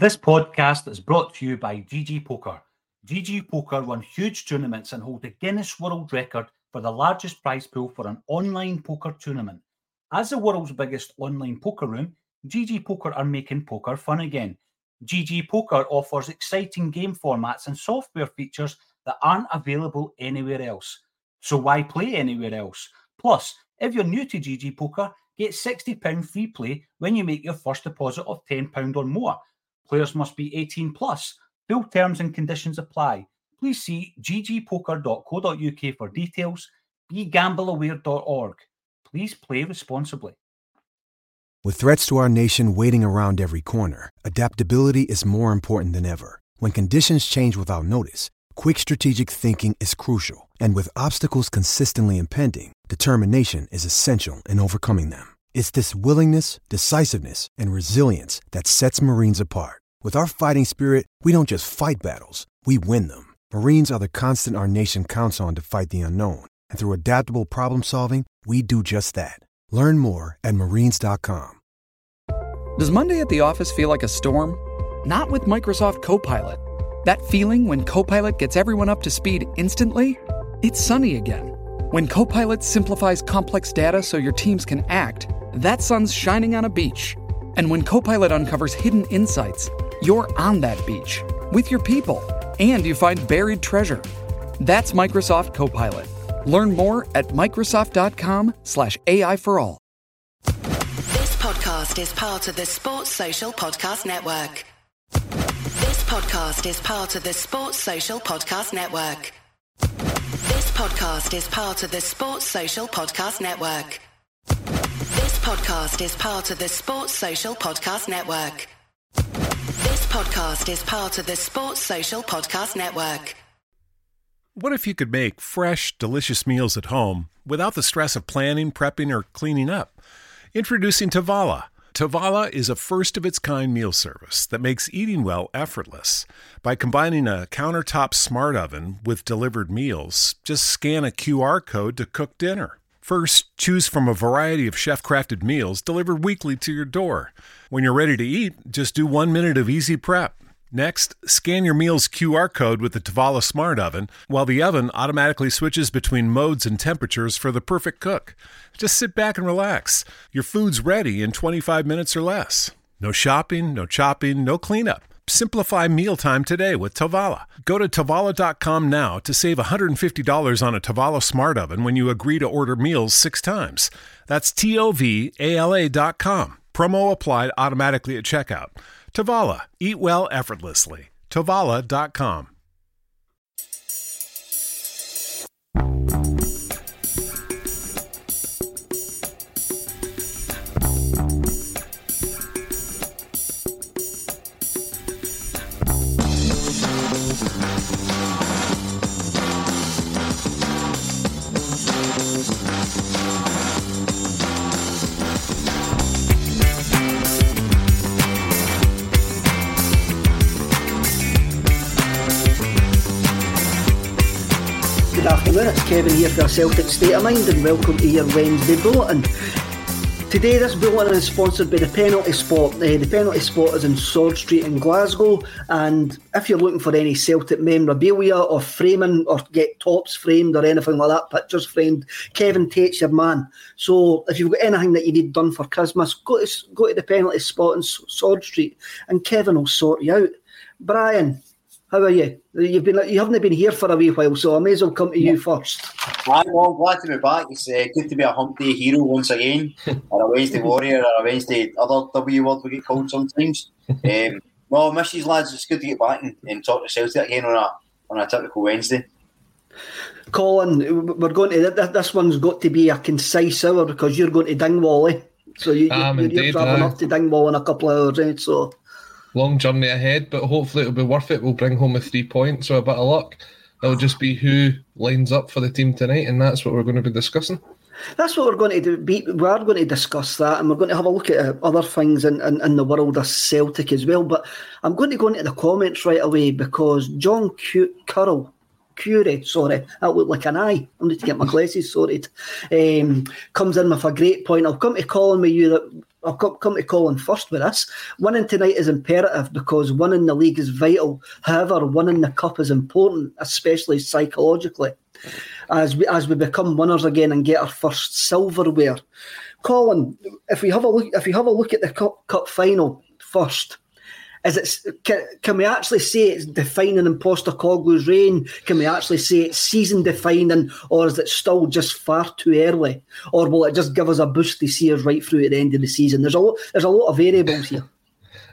This podcast is brought to you by GG Poker. GG Poker won huge tournaments and hold a Guinness World Record for the largest prize pool for an online poker tournament. As the world's biggest online poker room, GG Poker are making poker fun again. GG Poker offers exciting game formats and software features that aren't available anywhere else. So why play anywhere else? Plus, if you're new to GG Poker, get £60 free play when you make your first deposit of £10 or more. Players must be 18 plus. Full terms and conditions apply. Please see ggpoker.co.uk for details. BeGambleAware.org. Please play responsibly. With threats to our nation waiting around every corner, adaptability is more important than ever. When conditions change without notice, quick strategic thinking is crucial. And with obstacles consistently impending, determination is essential in overcoming them. It's this willingness, decisiveness, and resilience that sets Marines apart. With our fighting spirit, we don't just fight battles, we win them. Marines are the constant our nation counts on to fight the unknown. And through adaptable problem solving, we do just that. Learn more at Marines.com. Does Monday at the office feel like a storm? Not with Microsoft Copilot. That feeling when Copilot gets everyone up to speed instantly? It's sunny again. When Copilot simplifies complex data so your teams can act, that sun's shining on a beach. And when Copilot uncovers hidden insights, you're on that beach with your people and you find buried treasure. That's Microsoft Copilot. Learn more at Microsoft.com/AI for all. This podcast is part of the Sports Social Podcast Network. This podcast is part of the Sports Social Podcast Network. This podcast is part of the Sports Social Podcast Network. This podcast is part of the Sports Social Podcast Network. This podcast is part of the Sports Social Podcast Network. What if you could make fresh, delicious meals at home without the stress of planning, prepping, or cleaning up? Introducing Tovala. Tovala is a first-of-its-kind meal service that makes eating well effortless. By combining a countertop smart oven with delivered meals, just scan a QR code to cook dinner. First, choose from a variety of chef-crafted meals delivered weekly to your door. When you're ready to eat, just do 1 minute of easy prep. Next, scan your meal's QR code with the Tovala smart oven, while the oven automatically switches between modes and temperatures for the perfect cook. Just sit back and relax. Your food's ready in 25 minutes or less. No shopping, no chopping, no cleanup. Simplify mealtime today with Tovala. Go to Tovala.com now to save $150 on a Tovala smart oven when you agree to order meals 6 times. That's Tovala.com. Promo applied automatically at checkout. Tovala. Eat well effortlessly. Tovala.com. It's Kevin here for A Celtic State of Mind and welcome to your Wednesday Bulletin. Today this bulletin is sponsored by the Penalty Spot. The Penalty Spot is in Sword Street in Glasgow, and if you're looking for any Celtic memorabilia or framing or get tops framed or anything like that, pictures framed, Kevin Tate's your man. So if you've got anything that you need done for Christmas, go to the Penalty Spot in Sword Street and Kevin will sort you out. Brian, how are you? You haven't been here for a wee while, so I may as well come to you first. Hi, well, glad to be back. It's good to be a hump day hero once again, or a Wednesday warrior, or a Wednesday other W word we get called sometimes. Well, I miss you lads. It's good to get back and talk to Celtic again on a typical Wednesday. Colin, we're going to this one's got to be a concise hour because you're going to Dingwall, eh? So you're travelling up to Dingwall in a couple of hours, eh? So. Long journey ahead, but hopefully it'll be worth it. We'll bring home a 3 points or a bit of luck. It'll just be who lines up for the team tonight, and that's what we're going to be discussing. That's what we're going to do. We are going to discuss that, and we're going to have a look at other things in the world of Celtic as well. But I'm going to go into the comments right away because John Currell Curate, sorry, that looked like an eye. I need to get my glasses sorted. Comes in with a great point. I'll come to Colin with you that. I'll come to Colin first with this. Winning tonight is imperative because winning the league is vital. However, winning the cup is important, especially psychologically, as we become winners again and get our first silverware. Colin, if we have a look at the cup final first, can we actually say it's defining in Postecoglou's reign? Can we actually say it's season defining, or is it still just far too early? Or will it just give us a boost this year right through at the end of the season? There's a lot of variables here.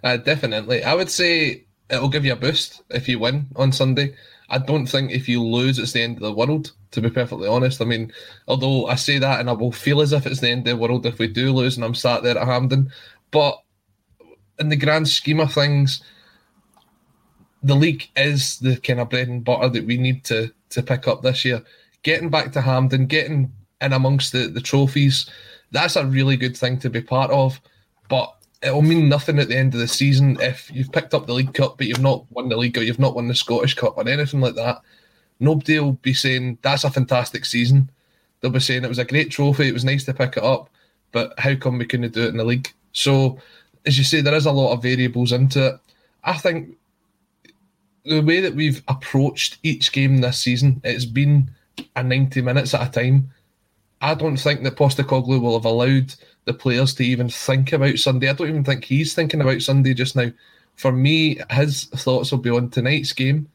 Definitely. I would say it'll give you a boost if you win on Sunday. I don't think if you lose it's the end of the world, to be perfectly honest. I mean, although I say that and I will feel as if it's the end of the world if we do lose and I'm sat there at Hampden, but in the grand scheme of things, the league is the kind of bread and butter that we need to pick up this year. Getting back to Hampden, getting in amongst the trophies, that's a really good thing to be part of, but it'll mean nothing at the end of the season if you've picked up the League Cup but you've not won the league or you've not won the Scottish Cup or anything like that. Nobody will be saying, that's a fantastic season. They'll be saying, it was a great trophy, it was nice to pick it up, but how come we couldn't do it in the league? So, as you say, there is a lot of variables into it. I think the way that we've approached each game this season, it's been a 90 minutes at a time. I don't think that Postecoglou will have allowed the players to even think about Sunday. I don't even think he's thinking about Sunday just now. For me, his thoughts will be on tonight's game.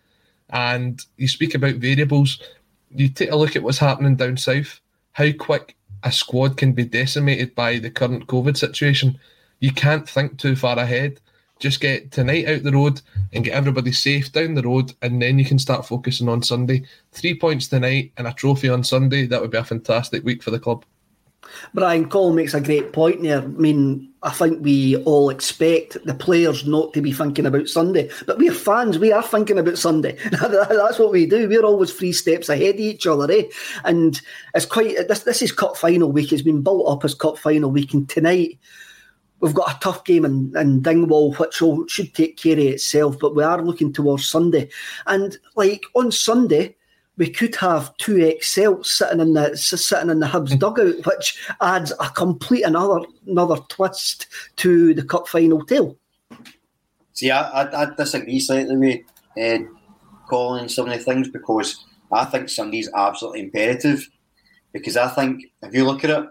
And you speak about variables. You take a look at what's happening down south, how quick a squad can be decimated by the current COVID situation. You can't think too far ahead. Just get tonight out the road and get everybody safe down the road, and then you can start focusing on Sunday. 3 points tonight and a trophy on Sunday, that would be a fantastic week for the club. Brian, Colin makes a great point there. I mean, I think we all expect the players not to be thinking about Sunday, but we're fans, we are thinking about Sunday. That's what we do. We're always 3 steps ahead of each other, eh? And it's quite this is cup final week. It's been built up as cup final week, and tonight we've got a tough game in Dingwall, which should take care of itself, but we are looking towards Sunday. And like on Sunday, we could have 2 ex-Celts sitting in the Hibs dugout, which adds a complete another twist to the cup final tale. See, I disagree slightly with Colin some of the things, because I think Sunday's absolutely imperative. Because I think if you look at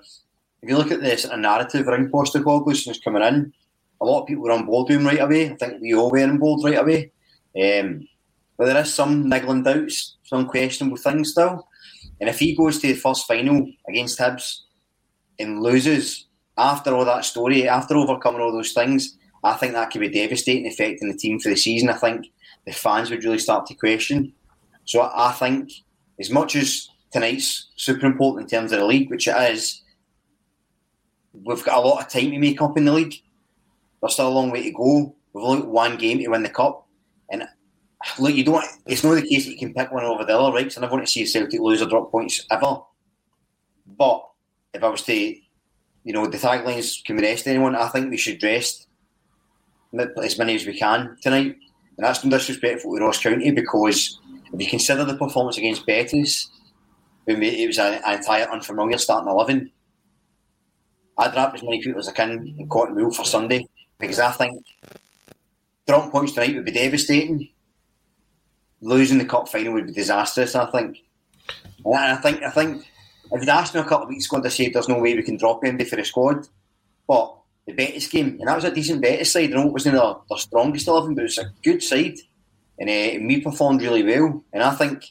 this narrative around Postecoglou since coming in, a lot of people were on board with him right away. I think we all were on board right away. But there is some niggling doubts, some questionable things still. And if he goes to the first final against Hibs and loses, after all that story, after overcoming all those things, I think that could be devastating, affecting the team for the season. I think the fans would really start to question. So I think, as much as tonight's super important in terms of the league, which it is, we've got a lot of time to make up in the league. There's still a long way to go. We've only got 1 game to win the cup. And look, it's not the case that you can pick one over the other, right? Because I never want to see Celtic lose or drop points ever. But if I was to, the taglines, can we rest anyone? I think we should rest as many as we can tonight. And that's no disrespectful to Ross County, because if you consider the performance against Betis, when it was an entire unfamiliar starting 11, I'd wrap as many people as I can in cotton wool for Sunday, because I think drop points tonight would be devastating. Losing the cup final would be disastrous, I think. And I think if you'd asked me a couple of weeks ago, I'd have said there's no way we can drop anybody for the squad. But the Betis game, and that was a decent Betis side. I know it wasn't their strongest 11, but it was a good side, and we performed really well. And I think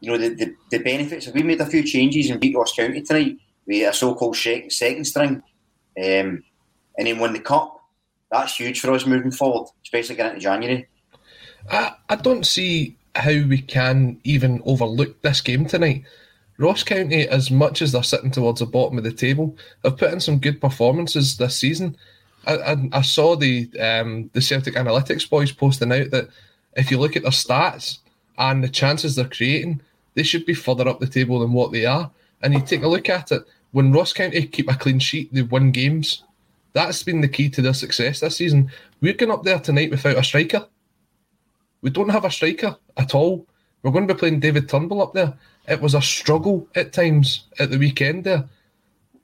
the benefits. If we made a few changes and beat Ross County tonight, with a so-called second string, and then won the cup, that's huge for us moving forward, especially getting into January. I don't see how we can even overlook this game tonight. Ross County, as much as they're sitting towards the bottom of the table, have put in some good performances this season. I saw the Celtic Analytics boys posting out that if you look at their stats and the chances they're creating, they should be further up the table than what they are. And you take a look at it, when Ross County keep a clean sheet, they win games. That's been the key to their success this season. We're going up there tonight without a striker. We don't have a striker at all. We're going to be playing David Turnbull up there. It was a struggle at times at the weekend there.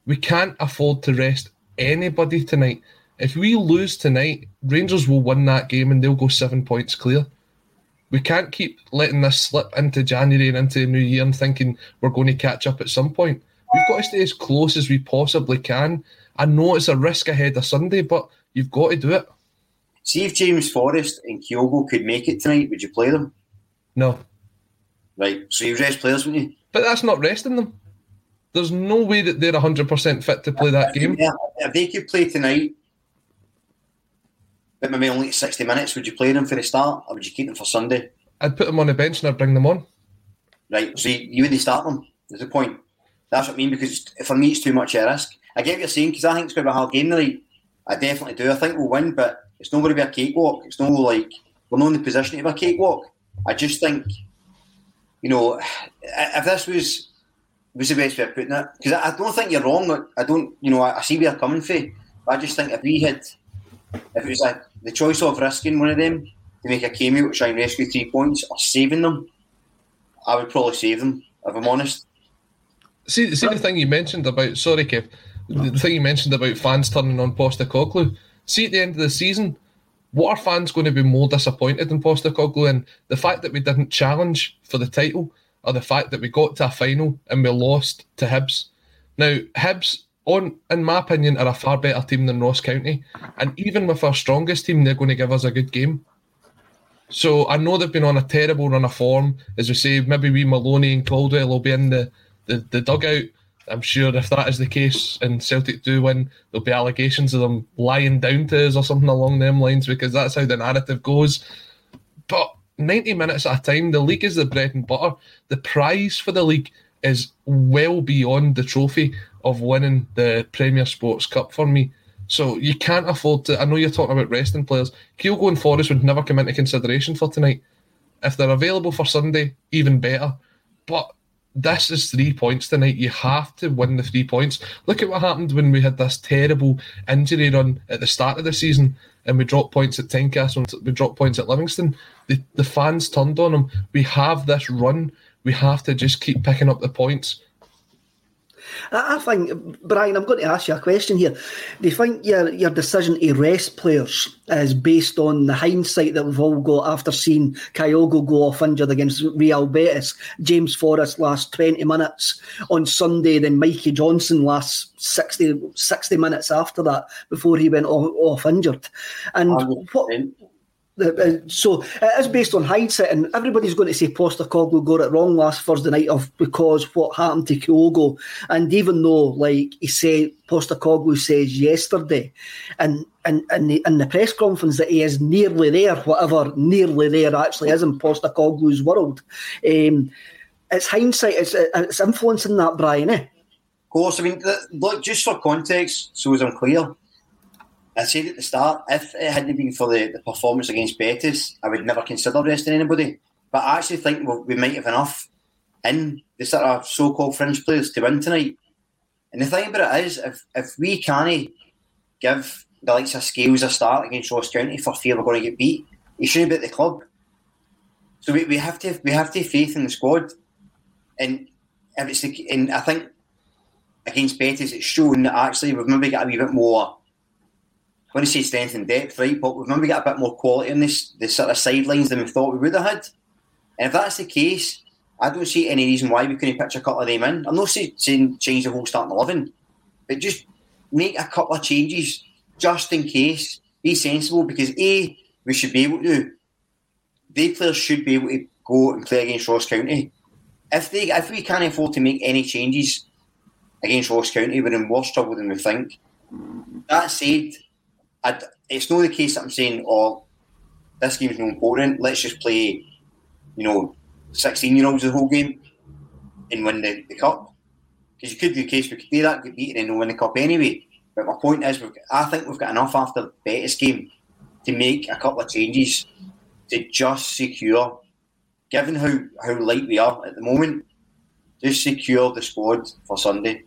We can't afford to rest anybody tonight. If we lose tonight, Rangers will win that game and they'll go 7 points clear. We can't keep letting this slip into January and into the new year and thinking we're going to catch up at some point. We've got to stay as close as we possibly can. I know it's a risk ahead of Sunday, but you've got to do it. See if James Forrest and Kyogo could make it tonight, would you play them? No. Right, so you rest players, wouldn't you? But that's not resting them. There's no way that they're 100% fit to play that game. Yeah, if they could play tonight, but maybe only 60 minutes, would you play them for the start or would you keep them for Sunday? I'd put them on the bench and I'd bring them on. Right, so you wouldn't start them. There's a point. That's what I mean, because for me it's too much at risk. I get what you're saying, because I think it's going to be a hard game tonight. I definitely do. I think we'll win, but it's not going to be a cakewalk. It's not like we're not in the position to be a cakewalk. I just think, you know, if this was the best way of putting it, because I don't think you're wrong. I don't, you know, I see where you're coming from. But I just think if it was the choice of risking one of them to make a cameo to try and rescue 3 points or saving them, I would probably save them, if I'm honest. See the thing you mentioned about, sorry, Kev, the thing you mentioned about fans turning on Postecoglou. See, at the end of the season, what are fans going to be more disappointed in Postecoglou in? The fact that we didn't challenge for the title, or the fact that we got to a final and we lost to Hibs? Now, Hibs, in my opinion, are a far better team than Ross County. And even with our strongest team, they're going to give us a good game. So I know they've been on a terrible run of form. As we say, maybe we Maloney and Caldwell will be in the dugout. I'm sure if that is the case and Celtic do win, there'll be allegations of them lying down to us or something along them lines, because that's how the narrative goes. But 90 minutes at a time, the league is the bread and butter. The prize for the league is well beyond the trophy of winning the Premier Sports Cup for me. So you can't afford to... I know you're talking about resting players. Kyogo and Forrest would never come into consideration for tonight. If they're available for Sunday, even better. But... this is 3 points tonight. You have to win the 3 points. Look at what happened when we had this terrible injury run at the start of the season and we dropped points at Tynecastle and we dropped points at Livingston. The fans turned on them. We have this run. We have to just keep picking up the points. I think, Brian, I'm going to ask you a question here. Do you think your decision to rest players is based on the hindsight that we've all got after seeing Kyogo go off injured against Real Betis, James Forrest last 20 minutes on Sunday, then Mikey Johnson last 60 minutes after that before he went off injured? And so it is based on hindsight, and everybody's going to say Postecoglou got it wrong last Thursday night because what happened to Kyogo. And even though, like he said, Postecoglou says yesterday in the press conference that he is nearly there, whatever nearly there actually is in Postecoglou's world, it's hindsight, it's influencing that, Brian, eh? Of course. I mean, look, just for context, so as I'm clear, I said at the start, if it hadn't been for the performance against Betis, I would never consider resting anybody. But I actually think we might have enough in the sort of so-called fringe players to win tonight. And the thing about it is, if we can't give the likes of Scales a start against Ross County for fear we're going to get beat, he shouldn't be at the club. So we have to have faith in the squad. And if it's and I think against Betis, it's shown that actually we've maybe got a wee bit more... I want to say strength and depth, right? But we've maybe got a bit more quality on this sort of sidelines than we thought we would have had. And if that's the case, I don't see any reason why we couldn't pitch a couple of them in. I'm not saying change the whole starting 11, but just make a couple of changes just in case. Be sensible, because A, we should be able to. They players should be able to go and play against Ross County. If we can't afford to make any changes against Ross County, we're in worse trouble than we think. That said, it's not the case that I'm saying, oh, this game's not important, let's just play, you know, 16-year-olds the whole game and win the cup. Because you could do the case, we could do that, get beaten and we'll win the cup anyway. But my point is, I think we've got enough after the Betis game to make a couple of changes to just secure, given how light we are at the moment, just secure the squad for Sunday.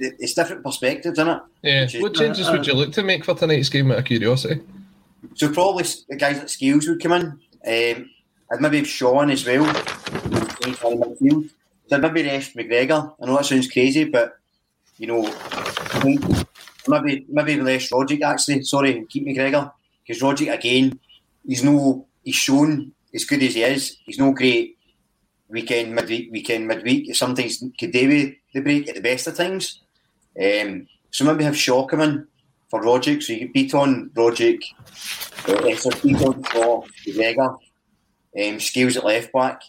It's different perspectives, isn't it? Yeah. What changes would you look to make for tonight's game, out of curiosity? So probably the guys at Scales would come in. I'd maybe Shaw on as well. So I'd maybe ref McGregor. I know that sounds crazy, but, you know, maybe less Rogic, actually. Sorry, keep McGregor. Because Rogic, again, he's shown as good as he is. He's no great midweek. Sometimes could day with the break at the best of times. So maybe have Shaw come in for Rogic. So you get Beaton, Rogic, Beaton, Shaw, McGregor, Scales at left back.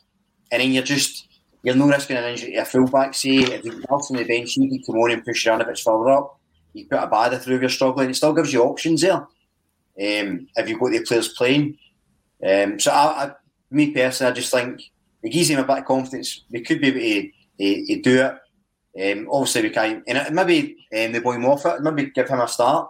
And then you're no risking an injury to a full back, say. If you're on the bench, you can come on and push Juranovic further up. You put Abada through if you're struggling. It still gives you options there. If you've got the players playing. So me personally, I just think it gives him a bit of confidence. We could be able to do it. Obviously, we can. And maybe the boy Moffat, maybe give him a start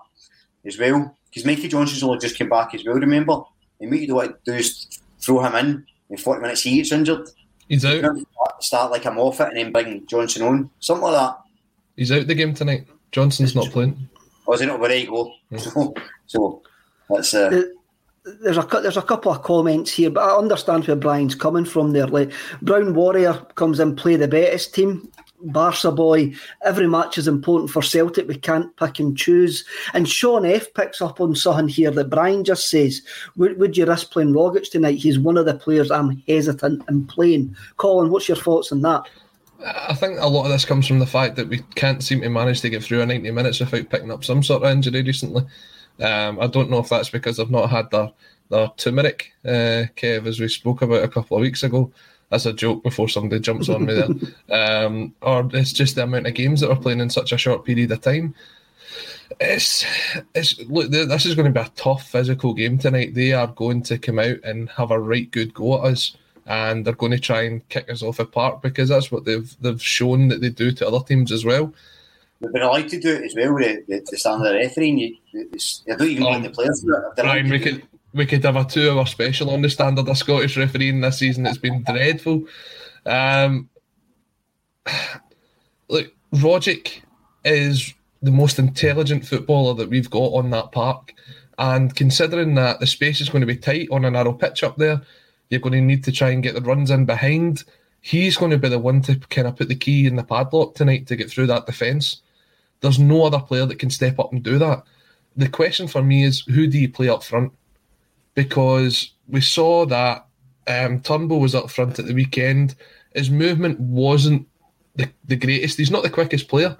as well. Because Mikey Johnson's only just come back as well, remember? And what you don't want to do is throw him in 40 minutes he gets injured. He's out. Start like a Moffat and then bring Johnson on. Something like that. He's out the game tonight. Johnson's not playing. Oh, is he not? Where he go? Yeah. So that's... There's a couple of comments here, but I understand where Brian's coming from there. Like Brown Warrior comes in, play the Betis team. Barca boy, every match is important for Celtic. We can't pick and choose. And Sean F picks up on something here that Brian just says, would you risk playing Rogic tonight? He's one of the players I'm hesitant in playing. Colin, what's your thoughts on that? I think a lot of this comes from the fact that we can't seem to manage to get through a 90 minutes without picking up some sort of injury recently. I don't know if that's because they've not had their turmeric, Kev, as we spoke about a couple of weeks ago. That's a joke before somebody jumps on me there. Or it's just the amount of games that we're playing in such a short period of time. Look, this is going to be a tough physical game tonight. They are going to come out and have a right good go at us, and they're going to try and kick us off apart because that's what they've shown that they do to other teams as well. But I like to do it as well with the standard of the referee. I don't even mind the players. Brian, we could have a 2-hour special on the standard of Scottish refereeing this season. It's been dreadful. Look, Rogic is the most intelligent footballer that we've got on that park. And considering that the space is going to be tight on a narrow pitch up there, you're going to need to try and get the runs in behind. He's going to be the one to kind of put the key in the padlock tonight to get through that defence. There's no other player that can step up and do that. The question for me is, who do you play up front? Because we saw that Turnbull was up front at the weekend. His movement wasn't the greatest. He's not the quickest player.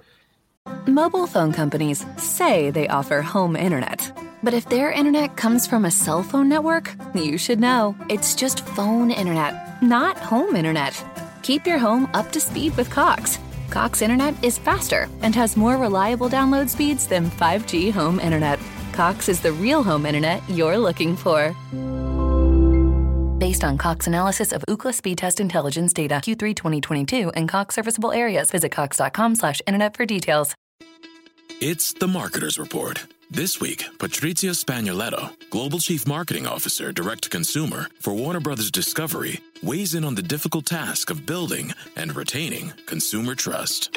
Mobile phone companies say they offer home internet. But if their internet comes from a cell phone network, you should know. It's just phone internet, not home internet. Keep your home up to speed with Cox. Cox internet is faster and has more reliable download speeds than 5G home internet. Cox is the real home internet you're looking for. Based on Cox analysis of Ookla speed test intelligence data, Q3 2022, and Cox serviceable areas, visit cox.com/internet for details. It's the Marketer's Report. This week, Patrizia Spagnoletto, Global Chief Marketing Officer, Direct to Consumer for Warner Brothers Discovery, weighs in on the difficult task of building and retaining consumer trust.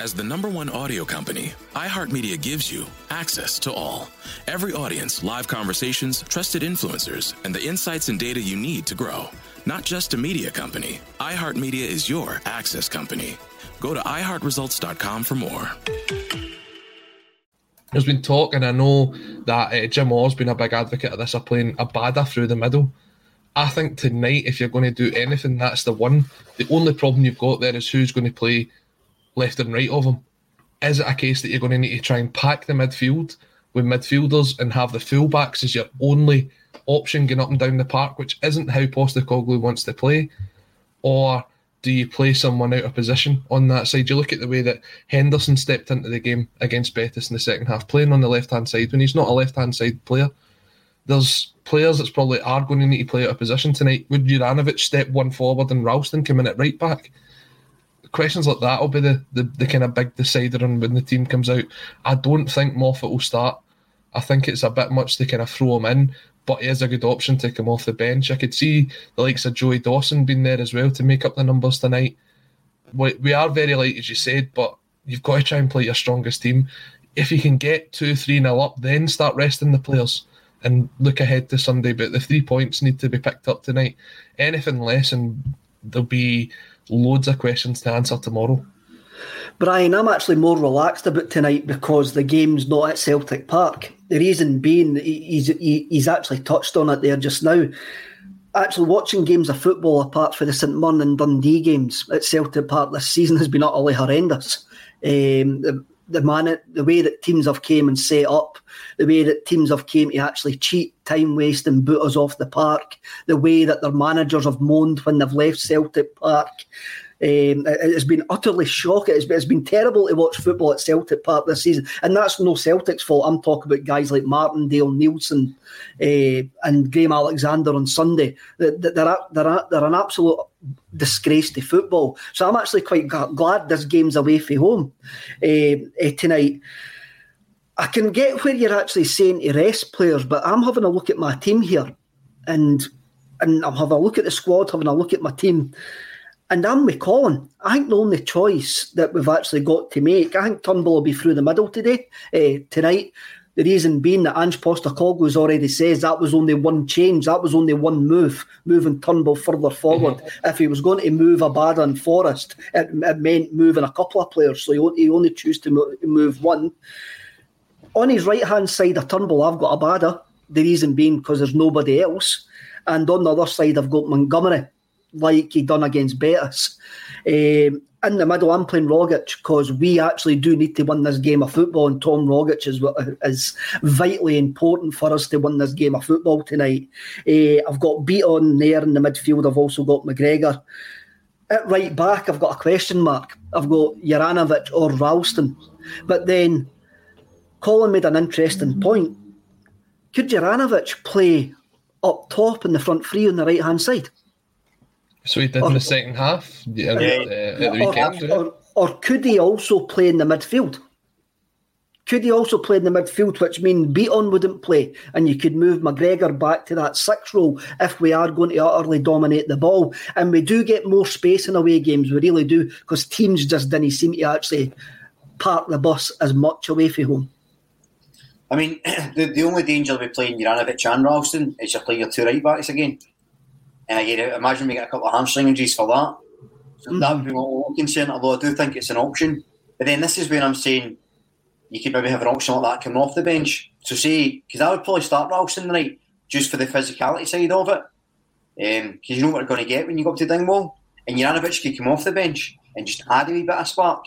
As the #1 audio company, iHeartMedia gives you access to all. Every audience, live conversations, trusted influencers, and the insights and data you need to grow. Not just a media company, iHeartMedia is your access company. Go to iHeartResults.com for more. There's been talk, and I know that Jim Orr's been a big advocate of this, of playing Abada through the middle. I think tonight, if you're going to do anything, that's the one. The only problem you've got there is who's going to play left and right of him. Is it a case that you're going to need to try and pack the midfield with midfielders and have the fullbacks as your only option going up and down the park, which isn't how Postecoglou wants to play? Or do you play someone out of position on that side? You look at the way that Henderson stepped into the game against Betis in the second half, playing on the left-hand side when he's not a left-hand side player. there's players that's probably are going to need to play out of position tonight. Would Juranovic step one forward and Ralston come in at right back? Questions like that will be the kind of big decider on when the team comes out. I don't think Moffat will start. I think it's a bit much to kind of throw him in, but he is a good option to come off the bench. I could see the likes of Joey Dawson being there as well to make up the numbers tonight. We are very light, as you said, but you've got to try and play your strongest team. If you can get 2-3-0 up, then start resting the players and look ahead to Sunday. But the 3 points need to be picked up tonight. Anything less and there'll be loads of questions to answer tomorrow. Brian, I'm actually more relaxed about tonight because the game's not at Celtic Park. The reason being, he's actually touched on it there just now. Actually, watching games of football, apart from the St Mirren and Dundee games at Celtic Park this season, has been utterly horrendous. The way that teams have came and set up, the way that teams have came to actually cheat, time waste and boot us off the park, the way that their managers have moaned when they've left Celtic Park. It has been utterly shocking. It's been terrible to watch football at Celtic Park this season, and that's no Celtic's fault. I'm talking about guys like Martindale, Nielsen and Graham Alexander on Sunday. They're an absolute disgrace to football. So I'm actually quite glad this game's away from home tonight. I can get where you're actually saying to rest players, but I'm having a look at my team here and I'm having a look at the squad, having a look at my team. And I'm with Colin. I think the only choice that we've actually got to make, I think Turnbull will be through the middle tonight. The reason being that Ange Postecoglou's already says that was only one change, that was only one move, moving Turnbull further forward. Mm-hmm. If he was going to move Abada and Forrest, it meant moving a couple of players, so he only chose to move one. On his right-hand side of Turnbull, I've got Abada, the reason being because there's nobody else. And on the other side, I've got Montgomery, like he done against Betis. In the middle, I'm playing Rogic because we actually do need to win this game of football, and Tom Rogic is vitally important for us to win this game of football tonight. I've got Beaton there in the midfield. I've also got McGregor. At right back, I've got a question mark. I've got Juranovic or Ralston. But then Colin made an interesting point. Could Juranovic play up top in the front three on the right-hand side? So he did in the second half at the weekend. Or could he also play in the midfield? Which means Beaton wouldn't play, and you could move McGregor back to that six role if we are going to utterly dominate the ball. And we do get more space in away games, we really do, because teams just didn't seem to actually park the bus as much away from home. I mean, the only danger of playing Juranovic and Ralston is you're playing your two right-backs again. Imagine we get a couple of hamstring injuries for that. So that would be more concern, although I do think it's an option. But then this is when I'm saying you could maybe have an option like that coming off the bench. So say, because I would probably start Ralston tonight just for the physicality side of it. Because you know what you're going to get when you go up to Dingwall. And Juranovic could come off the bench and just add a wee bit of spark.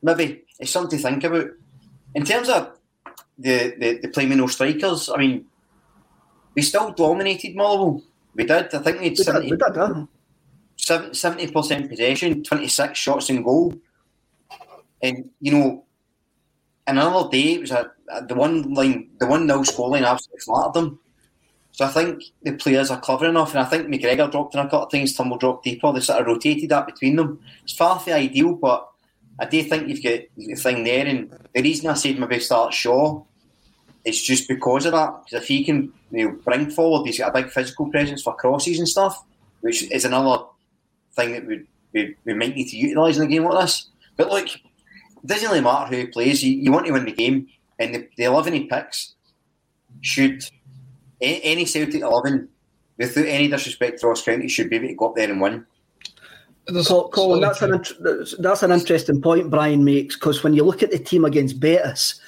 Maybe it's something to think about. In terms of the playing with no strikers, I mean, we still dominated Motherwell. We did. I think we had 70% possession, 26 shots in goal. And, you know, another day, it was the 1-0 scoreline absolutely flattered them. So I think the players are clever enough, and I think McGregor dropped in a couple of things, Turnbull dropped deeper, they sort of rotated that between them. It's far from ideal, but I do think you've got the thing there, and the reason I said maybe start Shaw, it's just because of that. Because if he can bring forward, he's got a big physical presence for crosses and stuff, which is another thing that we might need to utilise in a game like this. But look, it doesn't really matter who he plays. You want to win the game, and the 11 he picks should, any Celtic 11, without any disrespect to Ross County, should be able to go up there and win. Colin, that's an interesting point Brian makes, because when you look at the team against Betis,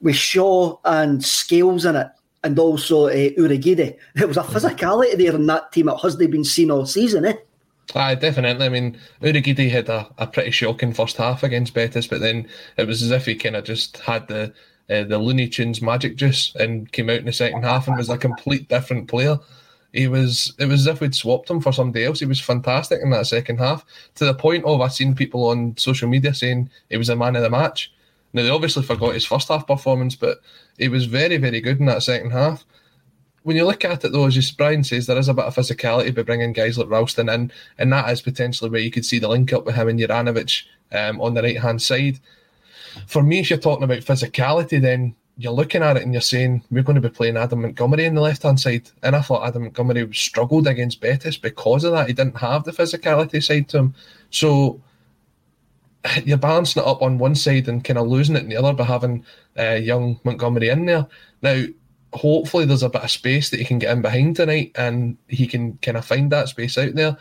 with Shaw and Scales in it, and also Urigide. There was a physicality there in that team. It hasn't been seen all season, eh? Aye, definitely. I mean, Urigide had a pretty shocking first half against Betis, but then it was as if he kind of just had the Looney Tunes magic juice and came out in the second half and was a complete different player. It was as if we'd swapped him for somebody else. He was fantastic in that second half, to the point of I've seen people on social media saying he was a man of the match. Now, they obviously forgot his first half performance, but he was very, very good in that second half. when you look at it, though, as you Brian says, there is a bit of physicality by bringing guys like Ralston in, and that is potentially where you could see the link-up with him and Juranovic on the right-hand side. For me, if you're talking about physicality, then you're looking at it and you're saying, we're going to be playing Adam Montgomery on the left-hand side. And I thought Adam Montgomery struggled against Betis because of that. He didn't have the physicality side to him. So you're balancing it up on one side and kind of losing it on the other by having young Montgomery in there. Now, hopefully there's a bit of space that he can get in behind tonight and he can kind of find that space out there.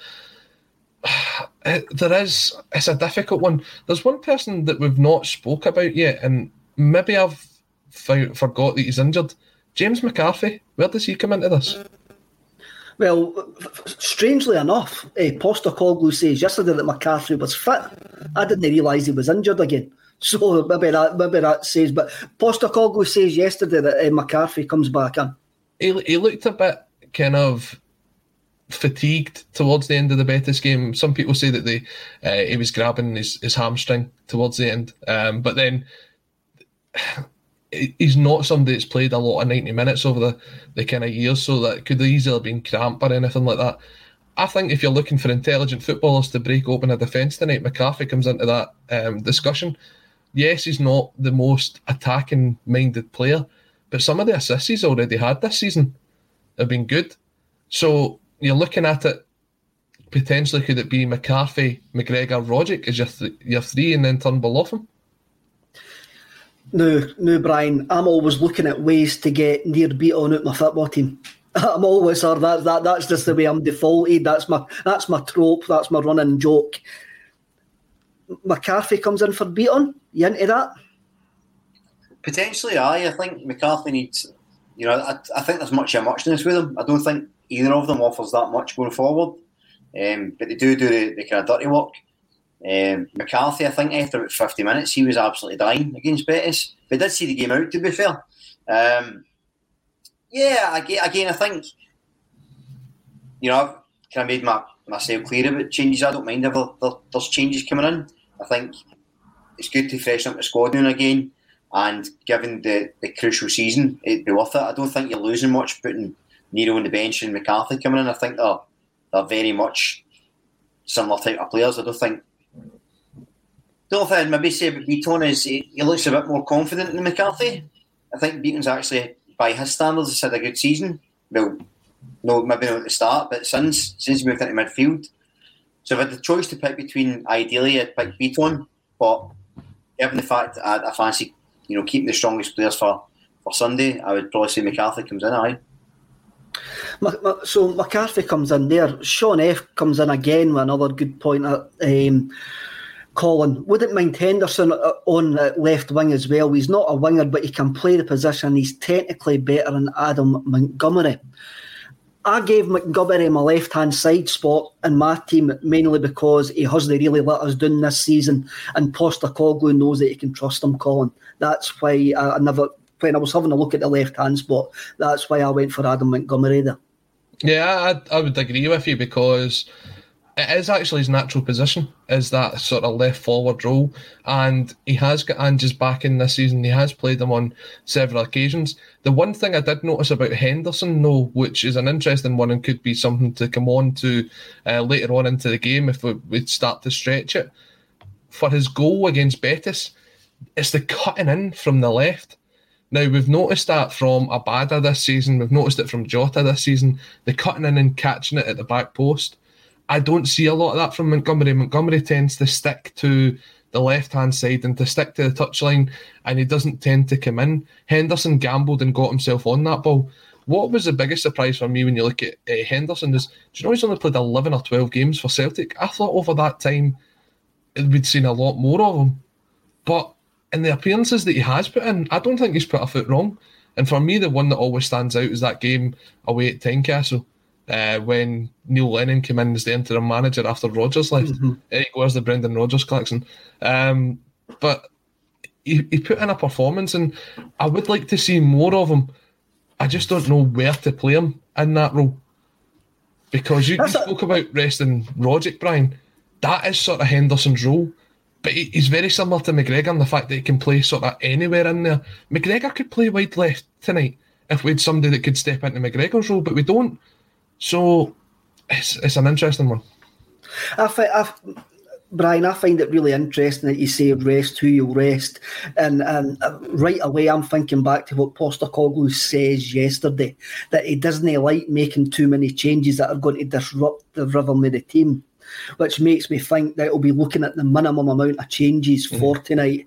It's a difficult one. There's one person that we've not spoke about yet, and maybe I've forgot that he's injured. James McCarthy, where does he come into this? Well, strangely enough, Postecoglou says yesterday that McCarthy was fit. I didn't realise he was injured again. So maybe that says, but Postecoglou says yesterday that McCarthy comes back in. He looked a bit kind of fatigued towards the end of the Betis game. Some people say that he was grabbing his hamstring towards the end, but then he's not somebody that's played a lot of 90 minutes over the kind of years, so that could easily have been cramp or anything like that. I think if you're looking for intelligent footballers to break open a defence tonight, McCarthy comes into that discussion. Yes, he's not the most attacking minded player, but some of the assists he's already had this season have been good. So you're looking at it, potentially could it be McCarthy, McGregor, Rogic as your three and then Turnbull off him? No, Brian, I'm always looking at ways to get near Beaton out my football team. I'm always, sir, that's just the way I'm defaulted. That's my trope, that's my running joke. McCarthy comes in for Beaton, you into that? Potentially, aye. I think McCarthy needs, I think there's much of a muchness with him. I don't think either of them offers that much going forward, but they do the kind of dirty work. McCarthy, I think after about 50 minutes he was absolutely dying against Betis, but did see the game out, to be fair. I think I've kind of made myself clear about changes. I don't mind if there's changes coming in. I think it's good to freshen up the squad now and again, and given the crucial season, it'd be worth it. I don't think you're losing much putting Nero on the bench and McCarthy coming in. I think they're very much similar type of players. I don't think the other thing I'd maybe say about Beaton is he looks a bit more confident than McCarthy. I think Beaton's actually, by his standards, has had a good season. Well, no, maybe not at the start, but since he moved into midfield. So if I had the choice to pick between, ideally, I'd pick Beaton, but given the fact that I fancy keeping the strongest players for Sunday, I would probably say McCarthy comes in, aye. So McCarthy comes in there. Sean F. comes in again with another good point. Colin wouldn't mind Henderson on the left wing as well. He's not a winger, but he can play the position. He's technically better than Adam Montgomery. I gave Montgomery my left-hand side spot in my team mainly because he hasn't really let us down this season, and Postecoglou knows that he can trust him, Colin. That's why I never... When I was having a look at the left-hand spot, that's why I went for Adam Montgomery there. Yeah, I would agree with you because it is actually his natural position, is that sort of left-forward role. And he has got Ange's back in this season. He has played him on several occasions. The one thing I did notice about Henderson, though, which is an interesting one and could be something to come on to later on into the game if we start to stretch it, for his goal against Betis, it's the cutting in from the left. Now, we've noticed that from Abada this season. We've noticed it from Jota this season. The cutting in and catching it at the back post. I don't see a lot of that from Montgomery. Montgomery tends to stick to the left-hand side and to stick to the touchline, and he doesn't tend to come in. Henderson gambled and got himself on that ball. What was the biggest surprise for me when you look at Henderson is, do you know he's only played 11 or 12 games for Celtic? I thought over that time we'd seen a lot more of him. But in the appearances that he has put in, I don't think he's put a foot wrong. And for me, the one that always stands out is that game away at Tynecastle when Neil Lennon came in as the interim manager after Rodgers left. Mm-hmm. It was the Brendan Rodgers collection. But he put in a performance, and I would like to see more of him. I just don't know where to play him in that role. Because you spoke about resting Rodgick, Brian. That is sort of Henderson's role. But he's very similar to McGregor in the fact that he can play sort of anywhere in there. McGregor could play wide left tonight if we had somebody that could step into McGregor's role, but we don't. So it's an interesting one. Brian, I find it really interesting that you say rest who you'll rest. And right away, I'm thinking back to what Postecoglou says yesterday, that he doesn't like making too many changes that are going to disrupt the rhythm of the team, which makes me think that he'll be looking at the minimum amount of changes for tonight.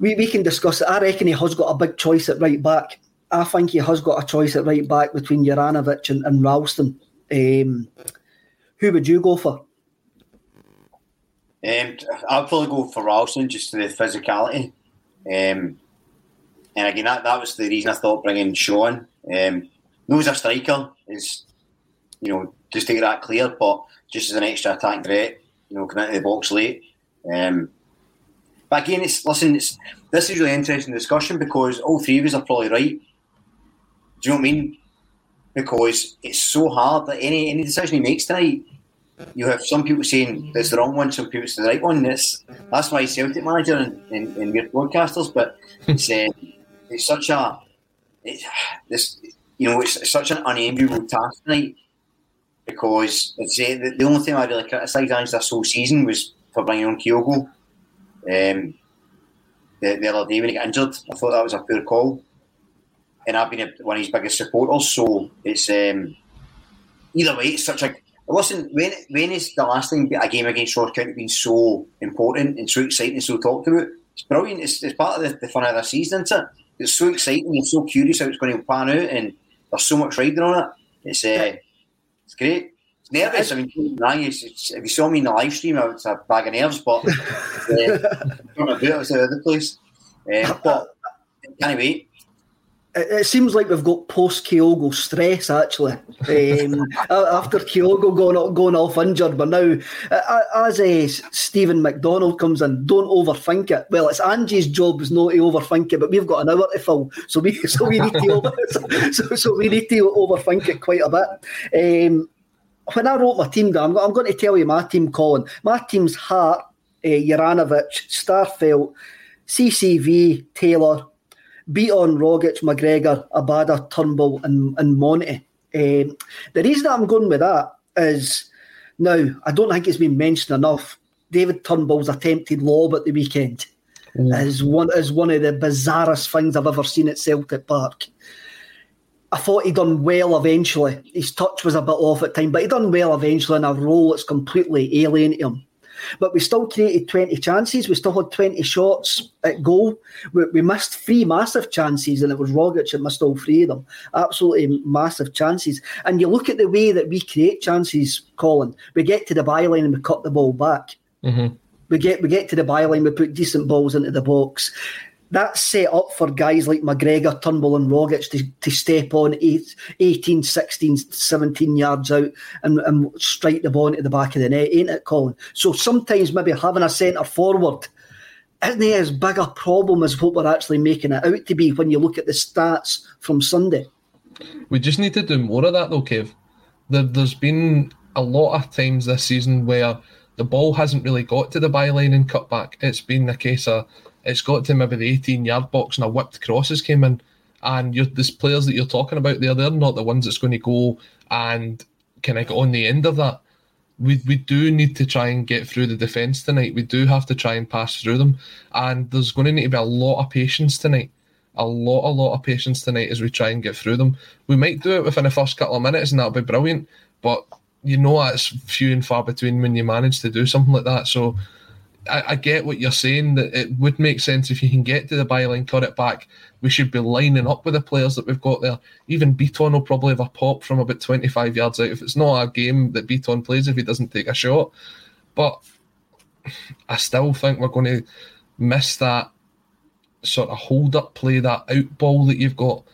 We can discuss it. I reckon he has got a big choice at right back. I think he has got a choice at right back between Juranovic and Ralston. Who would you go for? I'd probably go for Ralston just to the physicality. And again, that was the reason I thought bringing Shaw in. Knows a striker is, you know, just to get that clear, but just as an extra attack threat, you know, coming into the box late. But again, this is really interesting discussion because all three of us are probably right. Do you know what I mean? Because it's so hard that any decision he makes tonight, you have some people saying it's the wrong one, some people it's the right one. That's why Celtic manager and we're broadcasters, but it's such a it's such an unenviable task tonight because the only thing I really criticised Ange this whole season was for bringing on Kyogo. The other day when he got injured, I thought that was a poor call, and I've been one of his biggest supporters. So it's either way, it's such a. Listen, when is the last time a game against Ross County been so important and so exciting and so talked about? It's brilliant. It's part of the fun of the season, isn't it? It's so exciting. You're so curious how it's going to pan out, and there's so much riding on it. It's great. It's nervous. I mean, if you saw me in the live stream, it's a bag of nerves, but I'm going to do it. It's the other place. But anyway. It seems like we've got post-Kyogo stress, actually. After Kyogo going off injured, but now, as Stephen McDonald comes in, don't overthink it. Well, it's Angie's job is not to overthink it, but we've got an hour to fill, so we need to overthink it quite a bit. When I wrote my team down, I'm going to tell you my team, Colin. My team's Hart, Juranovic, Starfelt, CCV, Taylor, Beaton, Rogic, McGregor, Abada, Turnbull and Monty. The reason I'm going with that is, now, I don't think it's been mentioned enough, David Turnbull's attempted lob at the weekend is one of the bizarrest things I've ever seen at Celtic Park. I thought he done well eventually. His touch was a bit off at time, but he done well eventually in a role that's completely alien to him. But we still created 20 chances. We still had 20 shots at goal. We missed three massive chances, and it was Rogic that missed all three of them. Absolutely massive chances. And you look at the way that we create chances, Colin. We get to the byline and we cut the ball back. Mm-hmm. We get to the byline, we put decent balls into the box. That's set up for guys like McGregor, Turnbull and Rogic to step on 18, 16, 17 yards out and strike the ball into the back of the net, ain't it, Colin? So sometimes maybe having a centre-forward isn't as big a problem as what we're actually making it out to be when you look at the stats from Sunday. We just need to do more of that though, Kev. There's been a lot of times this season where the ball hasn't really got to the byline and cut back. It's been a case of it's got to maybe the 18-yard box and a whipped crosses came in, and these players that you're talking about there, they're not the ones that's going to go and kind of get on the end of that. We do need to try and get through the defence tonight. We do have to try and pass through them, and there's going to need to be a lot of patience tonight. A lot of patience tonight as we try and get through them. We might do it within the first couple of minutes, and that'll be brilliant, but you know it's few and far between when you manage to do something like that, so I get what you're saying, that it would make sense if you can get to the byline, cut it back. We should be lining up with the players that we've got there. Even Beaton will probably have a pop from about 25 yards out if it's not a game that Beaton plays if he doesn't take a shot. But I still think we're going to miss that sort of hold-up play, that out ball that you've got,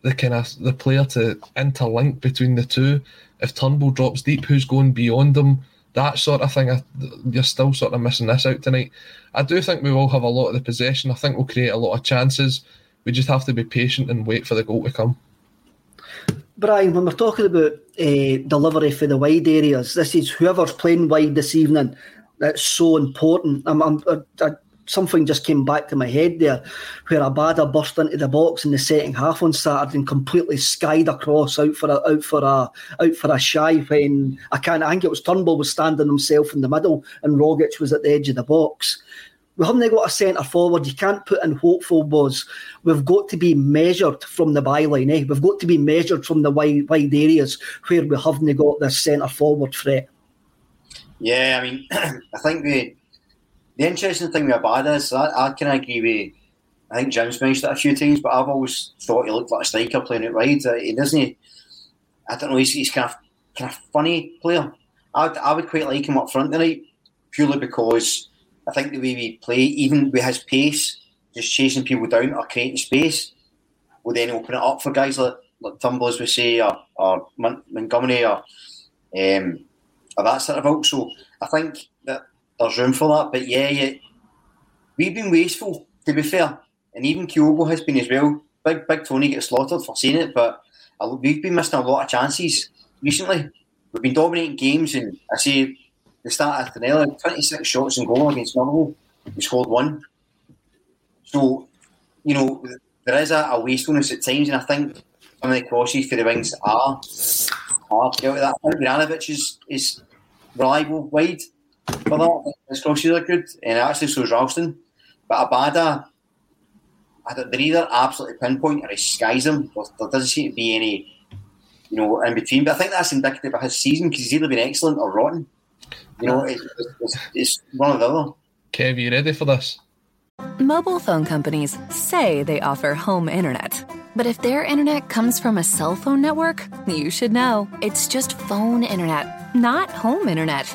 the kind of the player to interlink between the two. If Turnbull drops deep, who's going beyond them? That sort of thing, you're still sort of missing this out tonight. I do think we will have a lot of the possession. I think we'll create a lot of chances. We just have to be patient and wait for the goal to come. Brian, when we're talking about delivery for the wide areas, this is whoever's playing wide this evening. That's so important. I'm something just came back to my head there, where Abada burst into the box in the second half on Saturday and completely skied across out for a shy when I think it was Turnbull was standing himself in the middle and Rogic was at the edge of the box. We haven't got a centre forward. You can't put in hopeful buzz. We've got to be measured from the byline. We've got to be measured from the wide areas where we haven't got this centre forward threat. Yeah, I mean, I think the interesting thing with Abada is that I can agree with. I think Jim's mentioned it a few times, but I've always thought he looked like a striker playing it wide. He doesn't. I don't know. He's kind of funny player. I would quite like him up front tonight, purely because I think the way we play, even with his pace, just chasing people down or creating space, will then open it up for guys like Turnbull, as we say, or Montgomery, or that sort of ilk. So I think that there's room for that. But yeah, we've been wasteful, to be fair. And even Kyogo has been as well. Big Tony gets slaughtered for saying it, but we've been missing a lot of chances recently. We've been dominating games, and I say the start of Tonelli, 26 shots and goal against Motherwell. We scored one. So, you know, there is a wastefulness at times, and I think some of the crosses for the wings are guilty of that. I think Juranovic is reliable wide for that. His crosses are good, and actually so is Ralston. But Abada, they're either absolutely pinpoint or he skies them. There doesn't seem to be any, you know, in between. But I think that's indicative of his season, because he's either been excellent or rotten. You know, it's one or the other. Kev, are you ready for this? Mobile phone companies say they offer home internet. But if their internet comes from a cell phone network, you should know. It's just phone internet, not home internet.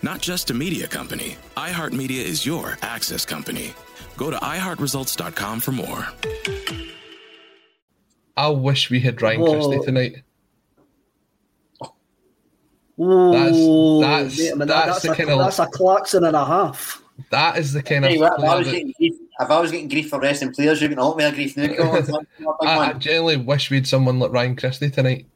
Not just a media company, iHeartMedia is your access company. Go to iHeartResults.com for more. I wish we had Ryan Christie tonight. Whoa. That's a Clarkson and a half. That is the kind of. If I was getting grief for wrestling players, you can help me a grief now. I generally wish we had someone like Ryan Christie tonight,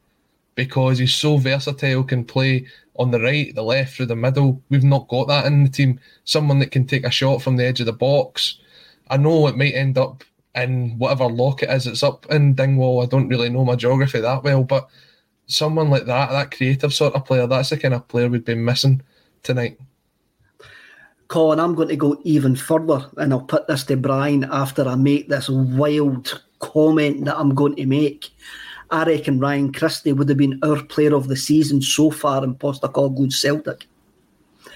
because he's so versatile, can play on the right, the left, through the middle. We've not got that in the team. Someone that can take a shot from the edge of the box. I know it might end up in whatever lock it is it's up in Dingwall. I don't really know my geography that well, but someone like that, that creative sort of player, that's the kind of player we've been missing tonight. Colin, I'm going to go even further, and I'll put this to Brian after I make this wild comment that I'm going to make. I reckon Ryan Christie would have been our player of the season so far in Postecoglou's Celtic,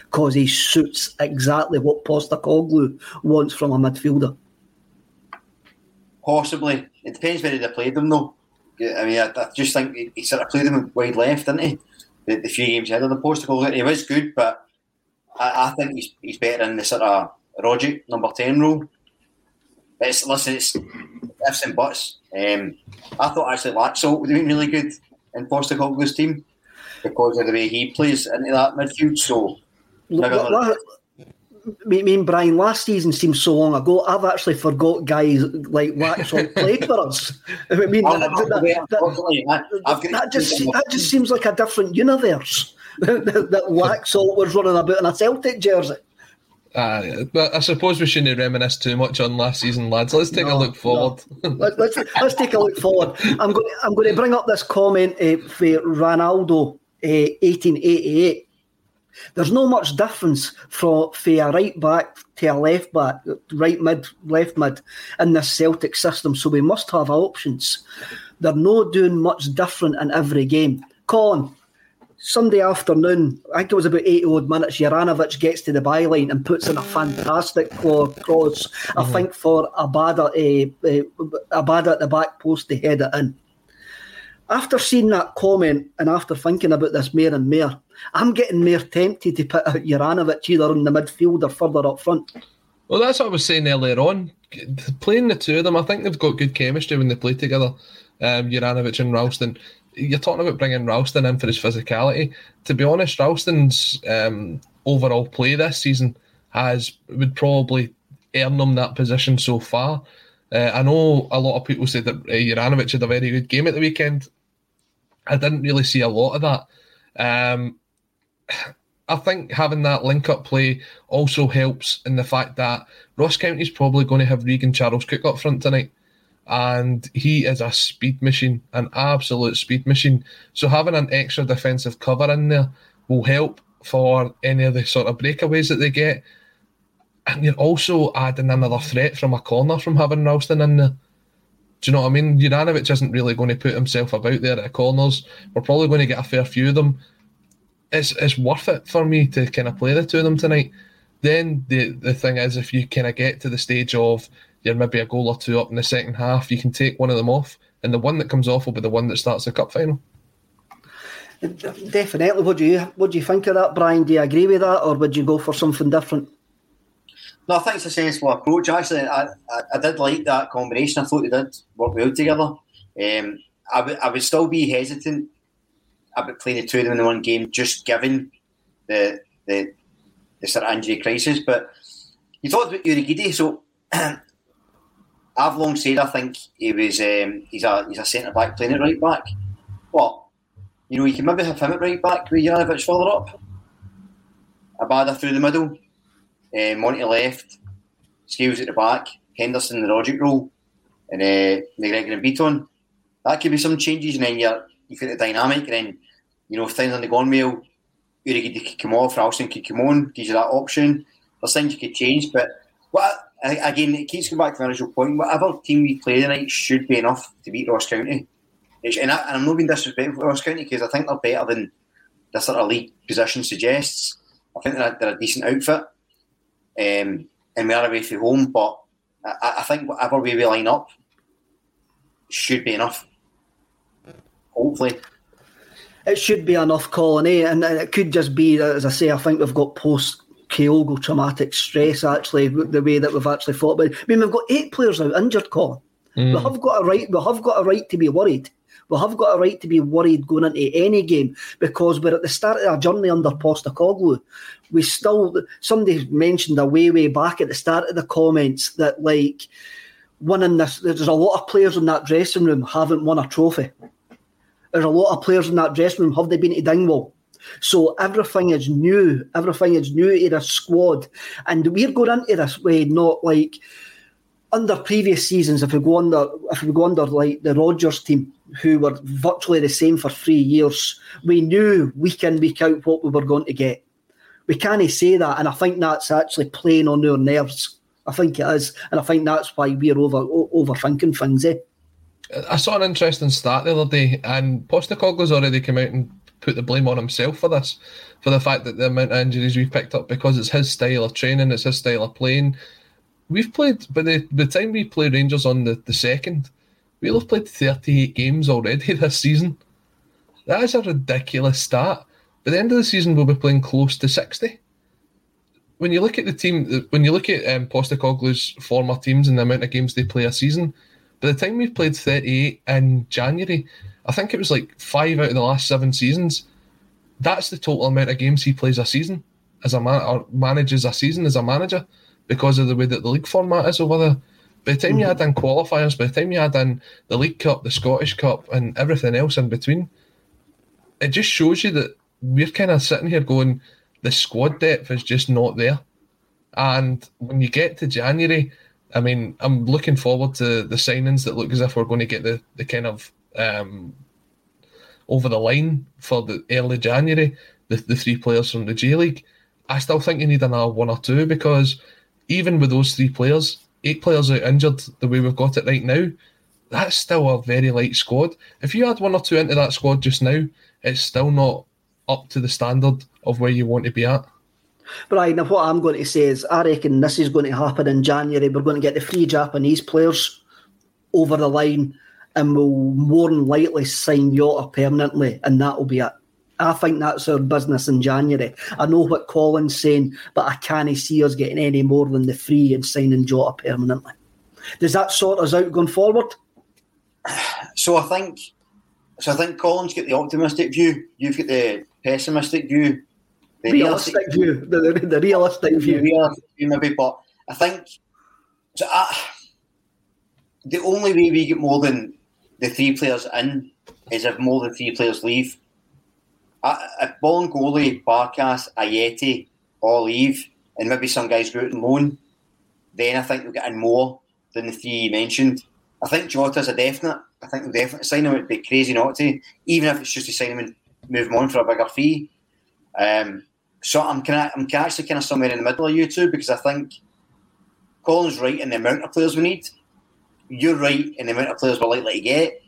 because he suits exactly what Postecoglou wants from a midfielder. Possibly. It depends where they played him, though. I mean, I just think he sort of played him wide left, didn't he? The few games ahead of the Postecoglou. He was good, but I think he's better in the sort of Rogic number 10 role. It's ifs and buts. I thought actually Laxalt would have been really good in Postecoglou's team because of the way he plays into that midfield. So, me and Brian, last season seems so long ago. I've actually forgot guys like Laxalt played for us. I mean, that just seems like a different universe. that Laxalt was running about in a Celtic jersey. But I suppose we shouldn't reminisce too much on last season, lads. Let's take a look forward. No. Let's take a look forward. I'm going to bring up this comment for Ronaldo, 1888. There's no much difference for a right back to a left back, right mid, left mid in this Celtic system. So we must have options. They're not doing much different in every game. Colin, Sunday afternoon, I think it was about 80-odd minutes, Juranovic gets to the byline and puts in a fantastic cross, I think, for Abada at the back post to head it in. After seeing that comment and after thinking about this more and more, I'm getting more tempted to put out Juranovic either in the midfield or further up front. Well, that's what I was saying earlier on. Playing the two of them, I think they've got good chemistry when they play together, Juranovic and Ralston. You're talking about bringing Ralston in for his physicality. To be honest, Ralston's overall play this season would probably earn him that position so far. I know a lot of people said that Juranovic had a very good game at the weekend. I didn't really see a lot of that. I think having that link-up play also helps in the fact that Ross County's probably going to have Regan Charles-Cook up front tonight. And he is a speed machine, an absolute speed machine. So having an extra defensive cover in there will help for any of the sort of breakaways that they get. And you're also adding another threat from a corner from having Ralston in there. Do you know what I mean? Juranovic isn't really going to put himself about there at the corners. We're probably going to get a fair few of them. It's worth it for me to kind of play the two of them tonight. Then the thing is, if you kind of get to the stage of you're maybe a goal or two up in the second half, you can take one of them off, and the one that comes off will be the one that starts the cup final. Definitely. What do you think of that, Brian? Do you agree with that, or would you go for something different? No, I think it's a sensible approach. Actually, I did like that combination. I thought they did work well together. I would still be hesitant about playing the two of them in one game, just given the sort of injury crisis. But you talked about Urigidi, so I've long said I think he was he's a centre back playing at right back. Well, you know, you can maybe have him at right back with Juranovic further up, Abada through the middle, Monty left, Scales at the back, Henderson the Rogic role, and McGregor and Beaton. That could be some changes, and then you've got the dynamic, and then, you know, if things aren't gone well, Urigidi could come off, Ralston could come on, gives you that option. There's things you could change, but again, it keeps going back to the original point. Whatever team we play tonight should be enough to beat Ross County. And I'm not being disrespectful to Ross County, because I think they're better than the sort of league position suggests. I think they're a decent outfit. And we are away from home, but I think whatever way we line up should be enough. Hopefully. It should be enough, Colin, eh? And it could just be, as I say, I think we've got Kyogo traumatic stress, actually, the way that we've actually fought. But I mean, we've got 8 players out injured, Colin. We have got a right to be worried. We have got a right to be worried going into any game, because we're at the start of our journey under Postecoglou. We still, somebody mentioned way back at the start of the comments that, like, winning this, there's a lot of players in that dressing room haven't won a trophy. There's a lot of players in that dressing room, have they been to Dingwall? So everything is new. Everything is new to this squad. And we're going into this way, not like under previous seasons, if we go under like the Rodgers team, who were virtually the same for 3 years, we knew week in, week out what we were going to get. We can't say that, and I think that's actually playing on our nerves. I think it is, and I think that's why we're overthinking things, eh? I saw an interesting stat the other day, and Postecoglou's already come out and put the blame on himself for this, for the fact that the amount of injuries we've picked up, because it's his style of training, it's his style of playing. We've played, by the time we play Rangers on the 2nd, we'll have played 38 games already this season. That is a ridiculous stat. By the end of the season, we'll be playing close to 60. When you look at the team, when you look at Postecoglou's former teams and the amount of games they play a season, by the time we've played 38 in January, I think it was like 5 out of the last 7 seasons. That's the total amount of games he plays a season as a man, or manages a season as a manager, because of the way that the league format is over there. By the time you add in qualifiers, by the time you add in the League Cup, the Scottish Cup, and everything else in between, it just shows you that we're kind of sitting here going, the squad depth is just not there. And when you get to January, I mean, I'm looking forward to the signings that look as if we're going to get the kind of over the line for the early January, the three players from the J League. I still think you need another one or two, because even with those three players, 8 players out injured the way we've got it right now, that's still a very light squad. If you add one or two into that squad just now, it's still not up to the standard of where you want to be at. Right, now what I'm going to say is I reckon this is going to happen in January. We're going to get the three Japanese players over the line and we'll more than likely sign Jota permanently, and that will be it. I think that's our business in January. I know what Colin's saying, but I can't see us getting any more than the three and signing Jota permanently. Does that sort us out going forward? So I think Colin's got the optimistic view. You've got the pessimistic view. The realistic view. The realistic view. Maybe, but I think so the only way we get more than the three players in is if more than three players leave. If Bolingoli, Barkas, Ayeti all leave, and maybe some guys go out on loan, then I think we'll get in more than the three mentioned. I think Jota's a definite. I think we'll definitely sign him. It'd be crazy not to, even if it's just to sign him and move him on for a bigger fee. So I'm actually kind of somewhere in the middle of you two, because I think Colin's right in the amount of players we need. You're right in the amount of players we're likely to get.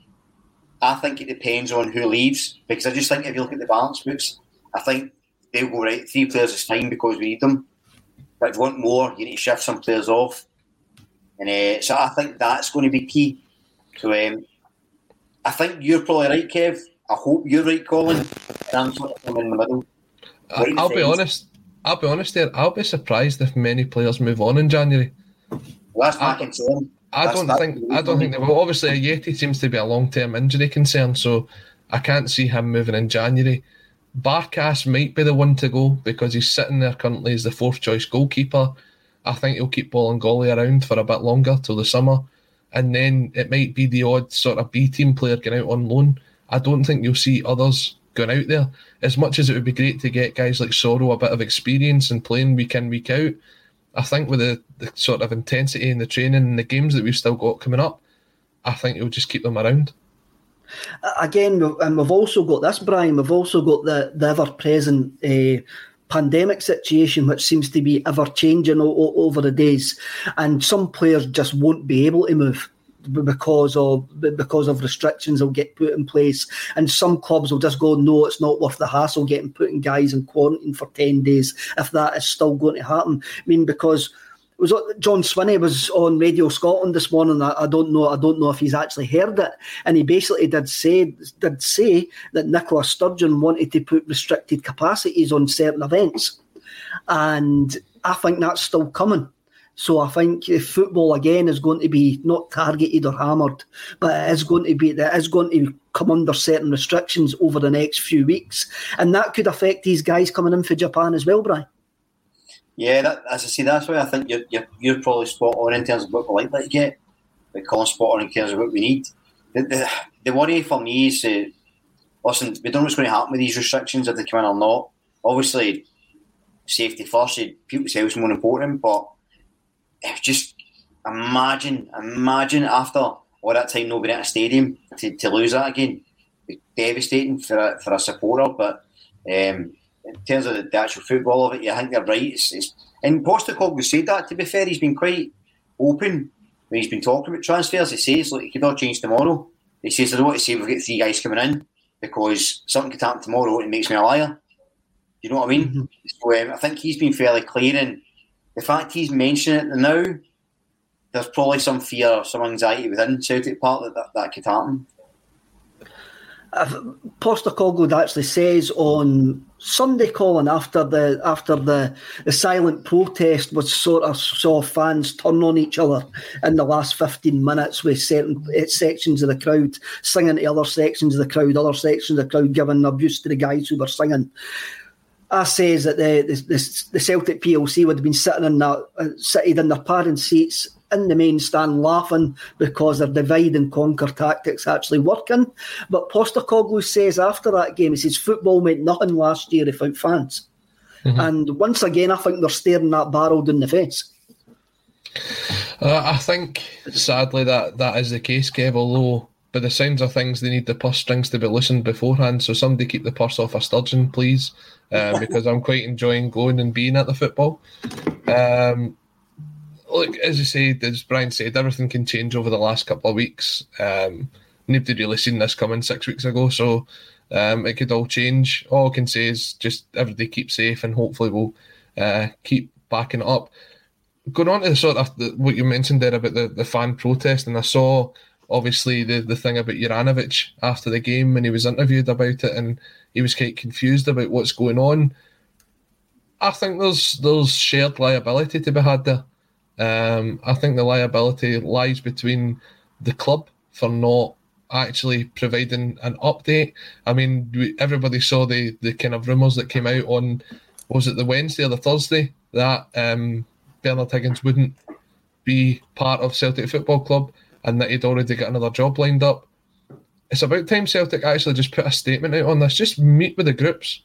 I think it depends on who leaves, because I just think if you look at the balance books, I think they'll go, right, 3 players is fine because we need them. But if you want more, you need to shift some players off. And so I think that's going to be key. So I think you're probably right, Kev. I hope you're right, Colin. And I'm sort of in the middle. I'll be honest there. I'll be surprised if many players move on in January. Well, that's my concern. I don't think they will. Obviously, Ayeti seems to be a long-term injury concern, so I can't see him moving in January. Barkas might be the one to go because he's sitting there currently as the fourth-choice goalkeeper. I think he'll keep Bolingoli around for a bit longer till the summer, and then it might be the odd sort of B-team player going out on loan. I don't think you'll see others going out there. As much as it would be great to get guys like Soro a bit of experience and playing week in, week out, I think with the sort of intensity and the training and the games that we've still got coming up, I think it'll just keep them around. Again, and we've also got this, Brian, we've also got the ever-present pandemic situation, which seems to be ever-changing over the days. And some players just won't be able to move because of restrictions that will get put in place. And some clubs will just go, no, it's not worth the hassle getting putting guys in quarantine for 10 days if that is still going to happen. I mean, because it was John Swinney was on Radio Scotland this morning. I don't know if he's actually heard it. And he basically did say that Nicola Sturgeon wanted to put restricted capacities on certain events. And I think that's still coming. So I think football again is going to be not targeted or hammered, but it is going to come under certain restrictions over the next few weeks, and that could affect these guys coming in for Japan as well, Brian. Yeah, that's why I think you're probably spot on in terms of what we're likely to get, but Colin's spot on in terms of what we need. The worry for me is, listen, we don't know what's going to happen with these restrictions if they come in or not. Obviously, safety first. People's health is more important, but just imagine after all that time not being at a stadium to lose that again. It's devastating for a supporter, but in terms of the actual football of it, I think they're right. And Postecoglou said that, to be fair, he's been quite open when he's been talking about transfers. He says, look, it could all change tomorrow. He says, I don't want to say we've got 3 guys coming in because something could happen tomorrow and it makes me a liar. You know what I mean? Mm-hmm. So I think he's been fairly clear, and the fact he's mentioning it now, there's probably some fear or some anxiety within Celtic Park that could happen. Postecoglou actually says on Sunday, Colin, after the silent protest, which sort of saw fans turn on each other in the last 15 minutes, with certain sections of the crowd singing to other sections of the crowd, giving abuse to the guys who were singing. I says that the Celtic PLC would have been sitting in their parents' seats in the main stand laughing because their divide and conquer tactics actually working. But Postecoglou says after that game, he says football meant nothing last year without fans. Mm-hmm. And once again, I think they're staring that barrel in the face. I think, sadly, that is the case, Kev, although by the sounds of things, they need the purse strings to be loosened beforehand, so somebody keep the purse off a sturgeon, please, because I'm quite enjoying going and being at the football. Look, as you say, as Brian said, everything can change over the last couple of weeks. Nobody really seen this coming 6 weeks ago, so it could all change. All I can say is just everybody keep safe and hopefully we'll keep backing it up. Going on to the sort of what you mentioned there about the fan protest, and I saw obviously the thing about Juranovic after the game when he was interviewed about it, and he was quite confused about what's going on. I think there's shared liability to be had there. I think the liability lies between the club for not actually providing an update. I mean, everybody saw the kind of rumours that came out on, was it the Wednesday or the Thursday, that Bernard Higgins wouldn't be part of Celtic Football Club and that he'd already got another job lined up. It's about time Celtic actually just put a statement out on this. Just meet with the groups.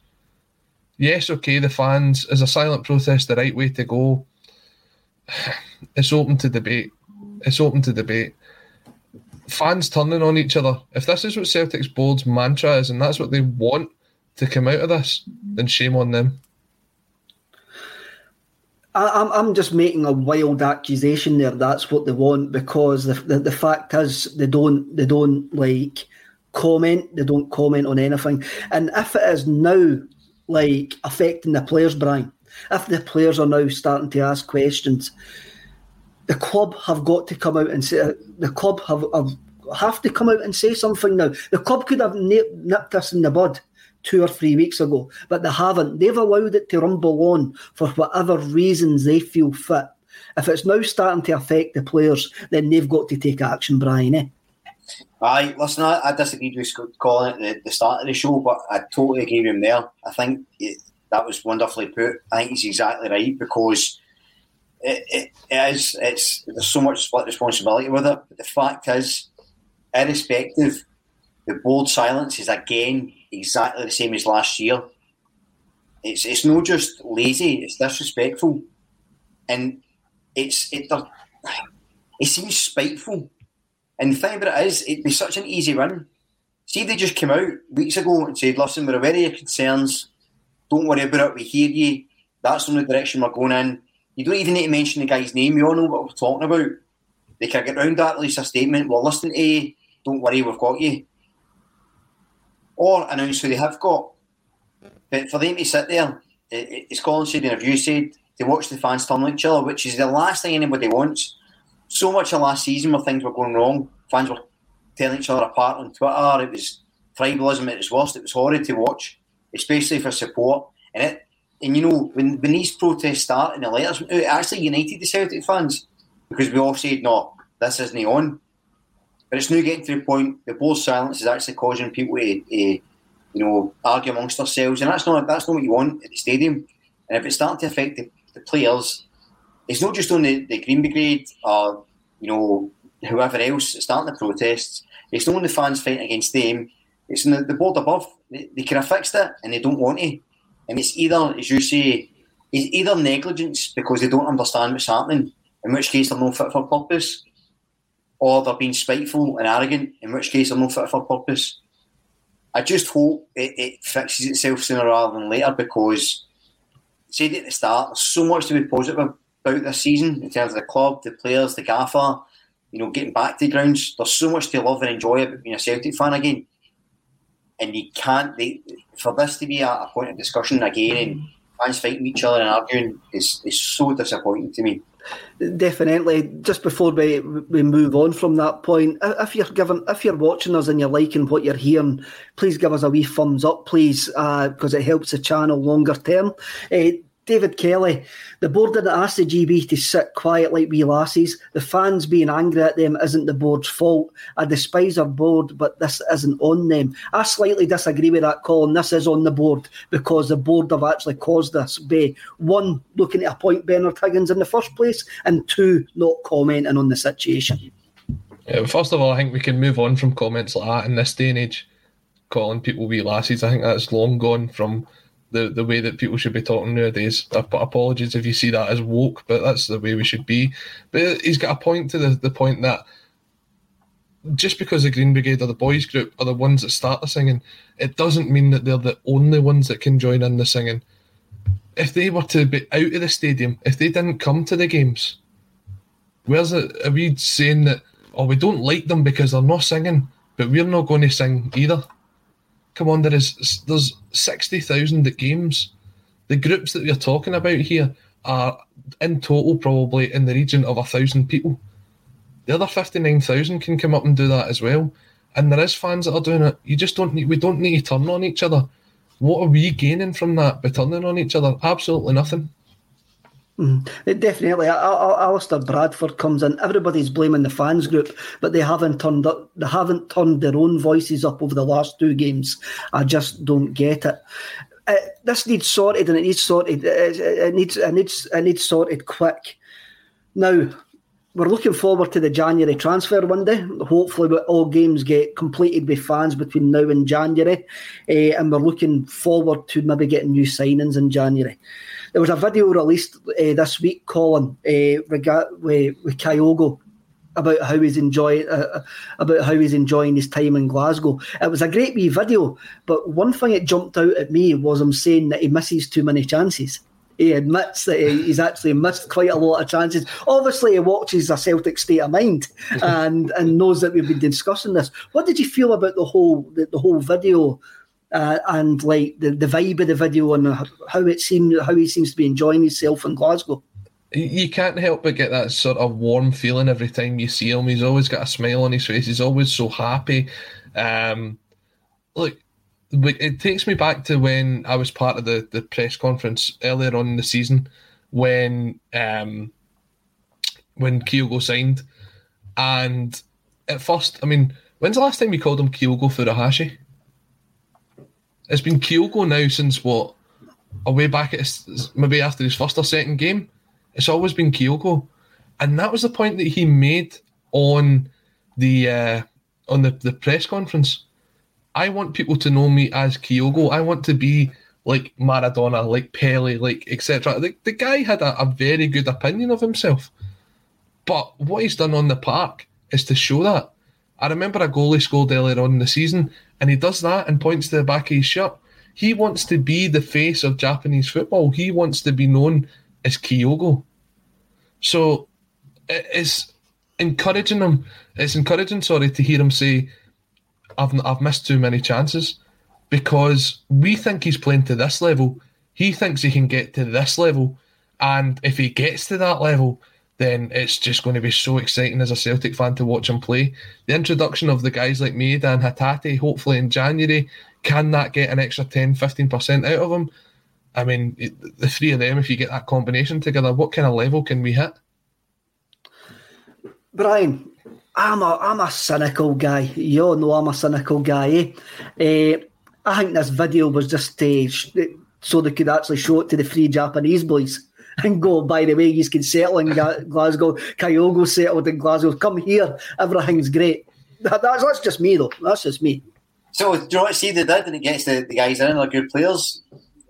Yes, okay, the fans, is a silent protest the right way to go? It's open to debate. It's open to debate. Fans turning on each other. If this is what Celtic's board's mantra is and that's what they want to come out of this, then shame on them. I'm just making a wild accusation there. That's what they want, because the fact is they don't like comment. They don't comment on anything. And if it is now like affecting the players, Brian, if the players are now starting to ask questions, the club have got to come out and say the club have to come out and say something now. The club could have nipped us in the bud 2 or 3 weeks ago, but they haven't. They've allowed it to rumble on for whatever reasons they feel fit. If it's now starting to affect the players, then they've got to take action, Brian, eh? Aye, listen, I disagreed with Scott Colin at the start of the show, but I totally agree with him there. I think that was wonderfully put. I think he's exactly right, because there's so much split responsibility with it. But the fact is, irrespective, the board silence is again exactly the same as last year. It's not just lazy; it's disrespectful, and it seems spiteful. And the thing about it is, it'd be such an easy win. See, they just came out weeks ago and said, "Listen, we're aware of your concerns. Don't worry about it. We hear you. That's the only direction we're going in." You don't even need to mention the guy's name. You all know what we're talking about. They can get round that, release a statement. We're listening to you. Don't worry, we've got you. Or announce who they have got. But for them to sit there, as Colin said and you said, they watch the fans turn on each other, which is the last thing anybody wants. So much of last season where things were going wrong, fans were tearing each other apart on Twitter. It was tribalism at its worst. It was horrid to watch, especially for support. And you know, when these protests start and the letters went out, it actually united the Celtic fans, because we all said, no, this isn't on. But it's now getting to the point the board silence is actually causing people to argue amongst themselves, and that's not what you want at the stadium. And if it's starting to affect the players, it's not just on the Green Brigade or whoever else that's starting the protests. It's not on the fans fighting against them. It's on the board above. They could have fixed it, and they don't want to. And it's either, as you say, it's either negligence because they don't understand what's happening, in which case they're not fit for purpose, or they're being spiteful and arrogant, in which case they're not fit for purpose. I just hope it fixes itself sooner rather than later, because, said at the start, there's so much to be positive about this season in terms of the club, the players, the gaffer, getting back to the grounds. There's so much to love and enjoy about being a Celtic fan again. And you can't, for this to be a point of discussion again and fans fighting each other and arguing is so disappointing to me. Definitely. Just before we move on from that point, if you're watching us and you're liking what you're hearing, please give us a wee thumbs up, please, because it helps the channel longer term. David Kelly, the board didn't ask the GB to sit quiet like wee lassies. The fans being angry at them isn't the board's fault. I despise our board, but this isn't on them. I slightly disagree with that, Colin. This is on the board, because the board have actually caused this by, one, looking to appoint Bernard Higgins in the first place, and two, not commenting on the situation. Yeah, first of all, I think we can move on from comments like that in this day and age, calling people wee lassies. I think that's long gone from the way that people should be talking nowadays. Apologies if you see that as woke, but that's the way we should be. But he's got a point to the point that just because the Green Brigade or the boys group are the ones that start the singing, it doesn't mean that they're the only ones that can join in the singing. If they were to be out of the stadium, if they didn't come to the games, where's it? Are we saying that, oh, we don't like them because they're not singing, but we're not going to sing either? Come on, there's 60,000 at games. The groups that we're talking about here are in total probably in the region of 1,000 people. The other 59,000 can come up and do that as well. And there is fans that are doing it. You just don't need to turn on each other. What are we gaining from that by turning on each other? Absolutely nothing. Definitely. Alistair Bradford comes in. Everybody's blaming the fans group, but they haven't turned up. They haven't turned their own voices up over the last two games. I just don't get it. This needs sorted, and it needs sorted. It needs sorted quick. Now, we're looking forward to the January transfer window. Hopefully, all games get completed with fans between now and January, and we're looking forward to maybe getting new signings in January. There was a video released this week, Colin, with Kyogo about how he's enjoying his time in Glasgow. It was a great wee video, but one thing that jumped out at me was him saying that he misses too many chances. He admits that he's actually missed quite a lot of chances. Obviously, he watches A Celtic State of Mind and knows that we've been discussing this. What did you feel about the whole video and like the vibe of the video and how he seems to be enjoying himself in Glasgow? You can't help but get that sort of warm feeling every time you see him. He's always got a smile on his face. He's always so happy. Look, it takes me back to when I was part of the press conference earlier on in the season when Kyogo signed. And at first, I mean, when's the last time you called him Kyogo Furuhashi? It's been Kyogo now since what? Way back at maybe after his first or second game. It's always been Kyogo. And that was the point that he made on the press conference. I want people to know me as Kyogo. I want to be like Maradona, like Pele, like etc. The guy had a very good opinion of himself. But what he's done on the park is to show that. I remember a goal he scored earlier on in the season, and he does that and points to the back of his shirt. He wants to be the face of Japanese football. He wants to be known as Kyogo. So it's encouraging him. It's encouraging, to hear him say, I've missed too many chances, because we think he's playing to this level. He thinks he can get to this level. And if he gets to that level, then it's just going to be so exciting as a Celtic fan to watch him play. The introduction of the guys like Maeda and Hatate, hopefully in January, can that get an extra 10-15% out of him? I mean, the three of them, if you get that combination together, what kind of level can we hit? Brian, I'm a cynical guy. You all know I'm a cynical guy, eh? I think this video was just so they could actually show it to the three Japanese boys and go, by the way, you can settle in Glasgow. Kyogo settled in Glasgow. Come here. Everything's great. That's just me, though. That's just me. So, do you want to see they did, and it gets the guys in, they're good players?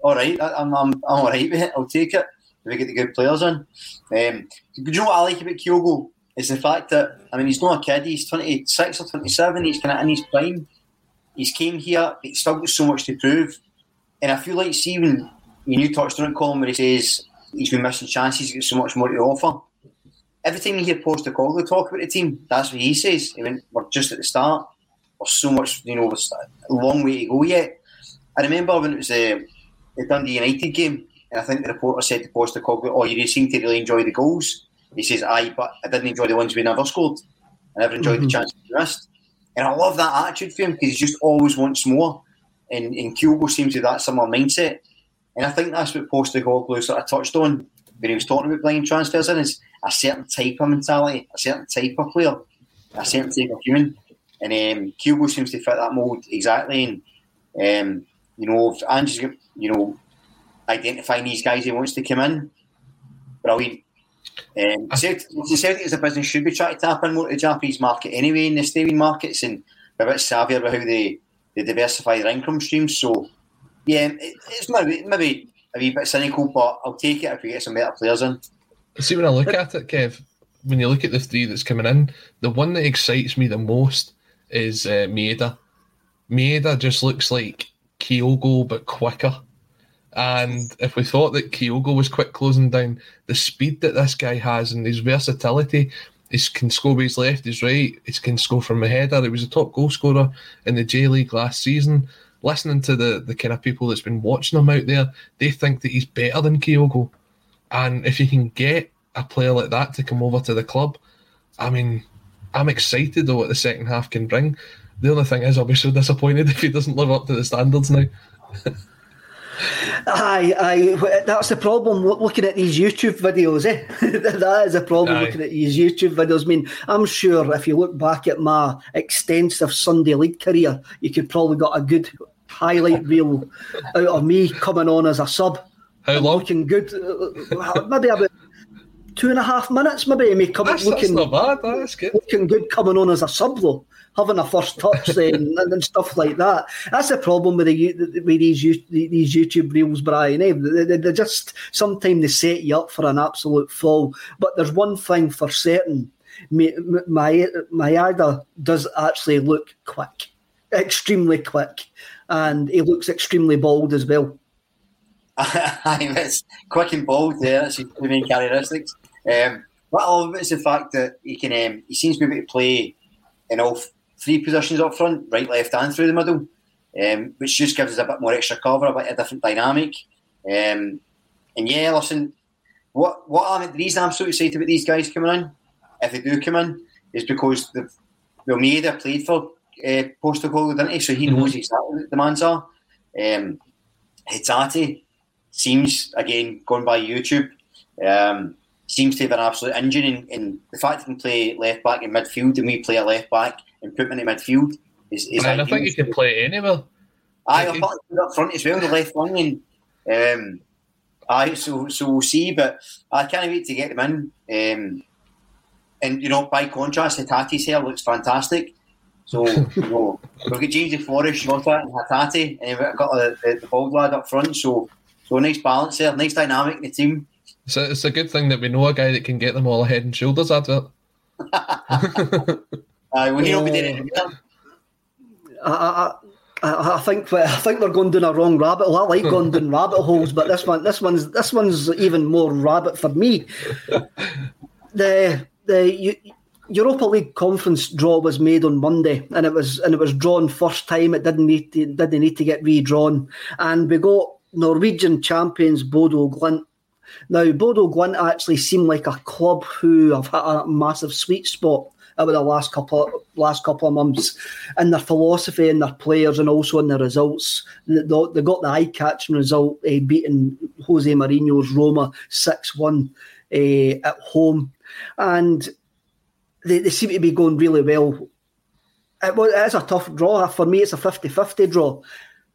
All right. I'm all right with it. I'll take it. We get the good players in. Do you know what I like about Kyogo? It's the fact that, I mean, he's not a kid. He's 26 or 27. He's kind of in his prime. He's came here. He's still got so much to prove. And I feel like, see, when you touched on it, Colin, where he says he's been missing chances, he's got so much more to offer. Every time you hear Postecoglou talk about the team, that's what he says. I mean, we're just at the start. There's so much, a long way to go yet. I remember when it was the Dundee United game, and I think the reporter said to Postecoglou, oh, you seem to really enjoy the goals. He says, aye, but I didn't enjoy the ones we never scored. I never enjoyed the chances we missed. And I love that attitude for him, because he just always wants more. And Kyogo seems to have that similar mindset. And I think that's what Postecoglou sort of touched on when he was talking about blind transfers in, is a certain type of mentality, a certain type of player, a certain type of human. And Kyogo seems to fit that mould exactly. And, if Ange's, identifying these guys he wants to come in, brilliant. Celtic as a business should be trying to tap in more to the Japanese market anyway, in the stadium markets, and be a bit savvier about how they diversify their income streams. So Yeah, it's maybe a wee bit cynical, but I'll take it if we get some better players in. See, when I look at it, Kev, when you look at the three that's coming in, the one that excites me the most is Maeda. Maeda just looks like Kyogo, but quicker. And if we thought that Kyogo was quick closing down, the speed that this guy has and his versatility, he can score with his left, his right, he can score from a header. He was a top goal scorer in the J-League last season. Listening to the kind of people that's been watching him out there, they think that he's better than Kyogo. And if you can get a player like that to come over to the club, I mean, I'm excited though what the second half can bring. The only thing is I'll be so disappointed if he doesn't live up to the standards now. Aye, that's the problem looking at these YouTube videos, eh? That is a problem looking at these YouTube videos. I mean, I'm sure if you look back at my extensive Sunday League career, you could probably got a good highlight reel out of me coming on as a sub. How long? Looking good. Maybe about 2.5 minutes, maybe. Me coming, looking, that's not bad. That's good. Looking good coming on as a sub, though. Having a first touch and stuff like that. That's the problem with these YouTube reels, Brian. They just sometimes they set you up for an absolute fall. But there's one thing for certain: Maeda does actually look quick, extremely quick, and he looks extremely bold as well. It's quick and bold. Yeah, that's his two main characteristics. But all of it's the fact that he can. He seems to be able to play in all three positions up front, right, left and through the middle, which just gives us a bit more extra cover, a bit of a different dynamic. And yeah, listen, the reason I'm so excited about these guys coming in, if they do come in, is because Maeda played for Postecoglou, didn't he? So he knows exactly what the demands are. Hitati seems, again, gone by YouTube, seems to have an absolute engine, and the fact he can play left back in midfield, and we play a left back and put him in midfield is I think you can play anywhere. I thought he was up front as well, the left wing, and so we'll see. But I can't wait to get him in. And by contrast, Hitati's hair looks fantastic. So we've got James Forrest, Jota, and Hitati, and we've got the bald lad up front. So nice balance there, nice dynamic in the team. So it's a good thing that we know a guy that can get them all head and shoulders out of it. I think we're going down a wrong rabbit hole. I like going down rabbit holes, but this one's even more rabbit for me. The Europa League conference draw was made on Monday, and it was drawn first time. It didn't need to get redrawn, and we got Norwegian champions Bodø/Glimt. Now, Bodø/Glimt actually seem like a club who have had a massive sweet spot over the last couple of months in their philosophy and their players, and also in their results. They got the eye-catching result, beating Jose Mourinho's Roma 6-1 at home. And they seem to be going really well. It is a tough draw. For me, it's a 50-50 draw.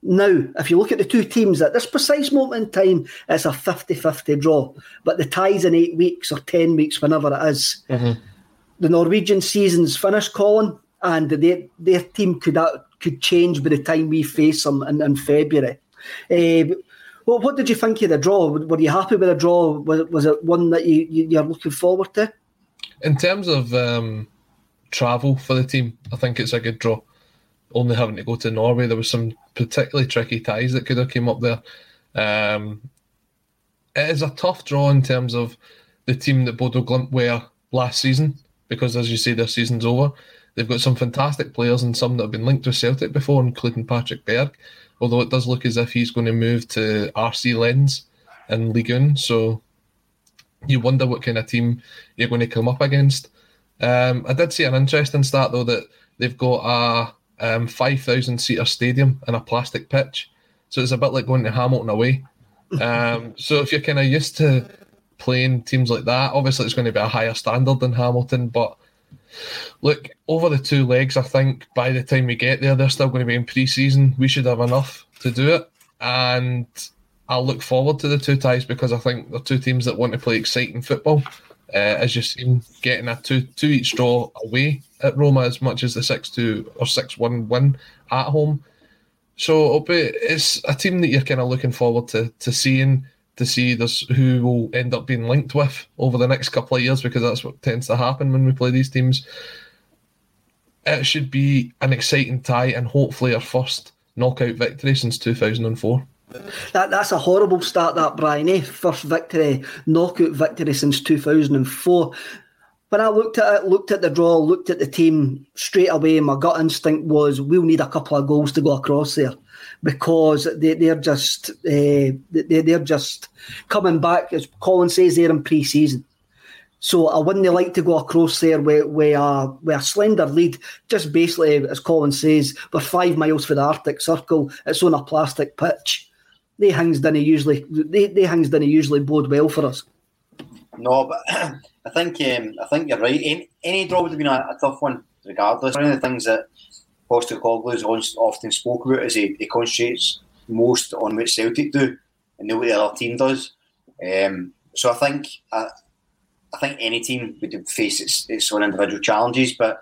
Now, if you look at the two teams at this precise moment in time, it's a 50-50 draw. But the tie's in 8 weeks or 10 weeks, whenever it is. Mm-hmm. The Norwegian season's finished, Colin, and their team could change by the time we face them in February. Well, what did you think of the draw? Were you happy with the draw? Was it one that you're looking forward to? In terms of travel for the team, I think it's a good draw. Only having to go to Norway, there was some particularly tricky ties that could have came up there. It is a tough draw in terms of the team that Bodø/Glimt were last season, because as you say, their season's over. They've got some fantastic players and some that have been linked with Celtic before, including Patrick Berg, although it does look as if he's going to move to RC Lens in Ligue 1, so you wonder what kind of team you're going to come up against. I did see an interesting stat though, that they've got a 5,000-seater stadium and a plastic pitch. So it's a bit like going to Hamilton away. So if you're kind of used to playing teams like that, obviously it's going to be a higher standard than Hamilton. But look, over the two legs, I think by the time we get there, they're still going to be in pre-season. We should have enough to do it. And I'll look forward to the two ties, because I think they're two teams that want to play exciting football. As you've seen, getting a 2-2 each draw away at Roma as much as the 6-2 or 6-1 win at home. So it's a team that you're kind of looking forward to seeing, to see this, who will end up being linked with over the next couple of years, because that's what tends to happen when we play these teams. It should be an exciting tie and hopefully our first knockout victory since 2004. That's a horrible start, that, Brian, eh? First victory, knockout victory since 2004. When I looked at it, looked at the draw, looked at the team, straight away my gut instinct was we'll need a couple of goals to go across there, because they're just coming back, as Colin says, they're in pre-season. So I wouldn't like to go across there with a slender lead, just basically, as Colin says, we're 5 miles from the Arctic Circle, it's on a plastic pitch. They hangs didn't usually bode well for us. No, but I think you're right. Any draw would have been a tough one, regardless. One of the things that Postecoglou often spoke about is he concentrates most on what Celtic do and not what the other team does. So I think any team would face its own individual challenges, but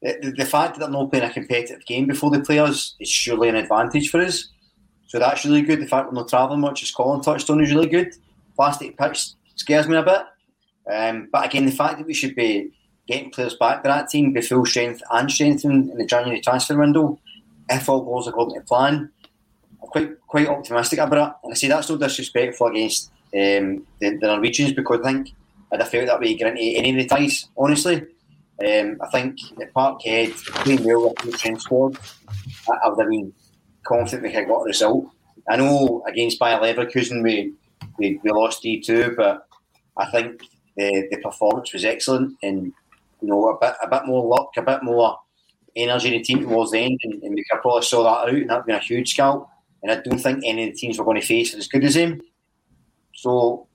the fact that they're not playing a competitive game before they play us is surely an advantage for us. So that's really good. The fact we're not travelling much, as Colin touched on, is really good. Plastic pitch scares me a bit. But again, the fact that we should be getting players back to that team, be full strength and strengthened in the January transfer window, if all goals are according to plan, I'm quite optimistic about it. And I say that's no disrespectful against the Norwegians, because I think I'd have felt that way going into any of the ties, honestly. I think at Parkhead, playing well with the strength squad, I would have been confident we could have got a result. I know against Bayer Leverkusen we lost 3-2, but I think the performance was excellent, and a bit more luck, a bit more energy in the team towards the end, and we could probably saw that out, and that'd been a huge scalp. And I don't think any of the teams we're going to face are as good as him. So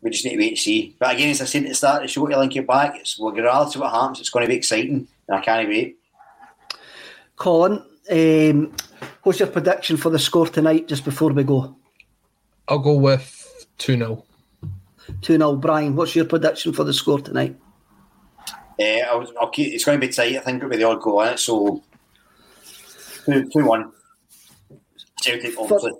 we just need to wait and see. But again, as I said at the start, it's short to link it back. It's regardless of what happens, it's going to be exciting, and I can't wait. Colin, what's your prediction for the score tonight, just before we go? I'll go with 2-0. 2-0. Brian, what's your prediction for the score tonight? It's going to be tight. I think it'll be the odd goal in it, so 2-1. Celtic, obviously.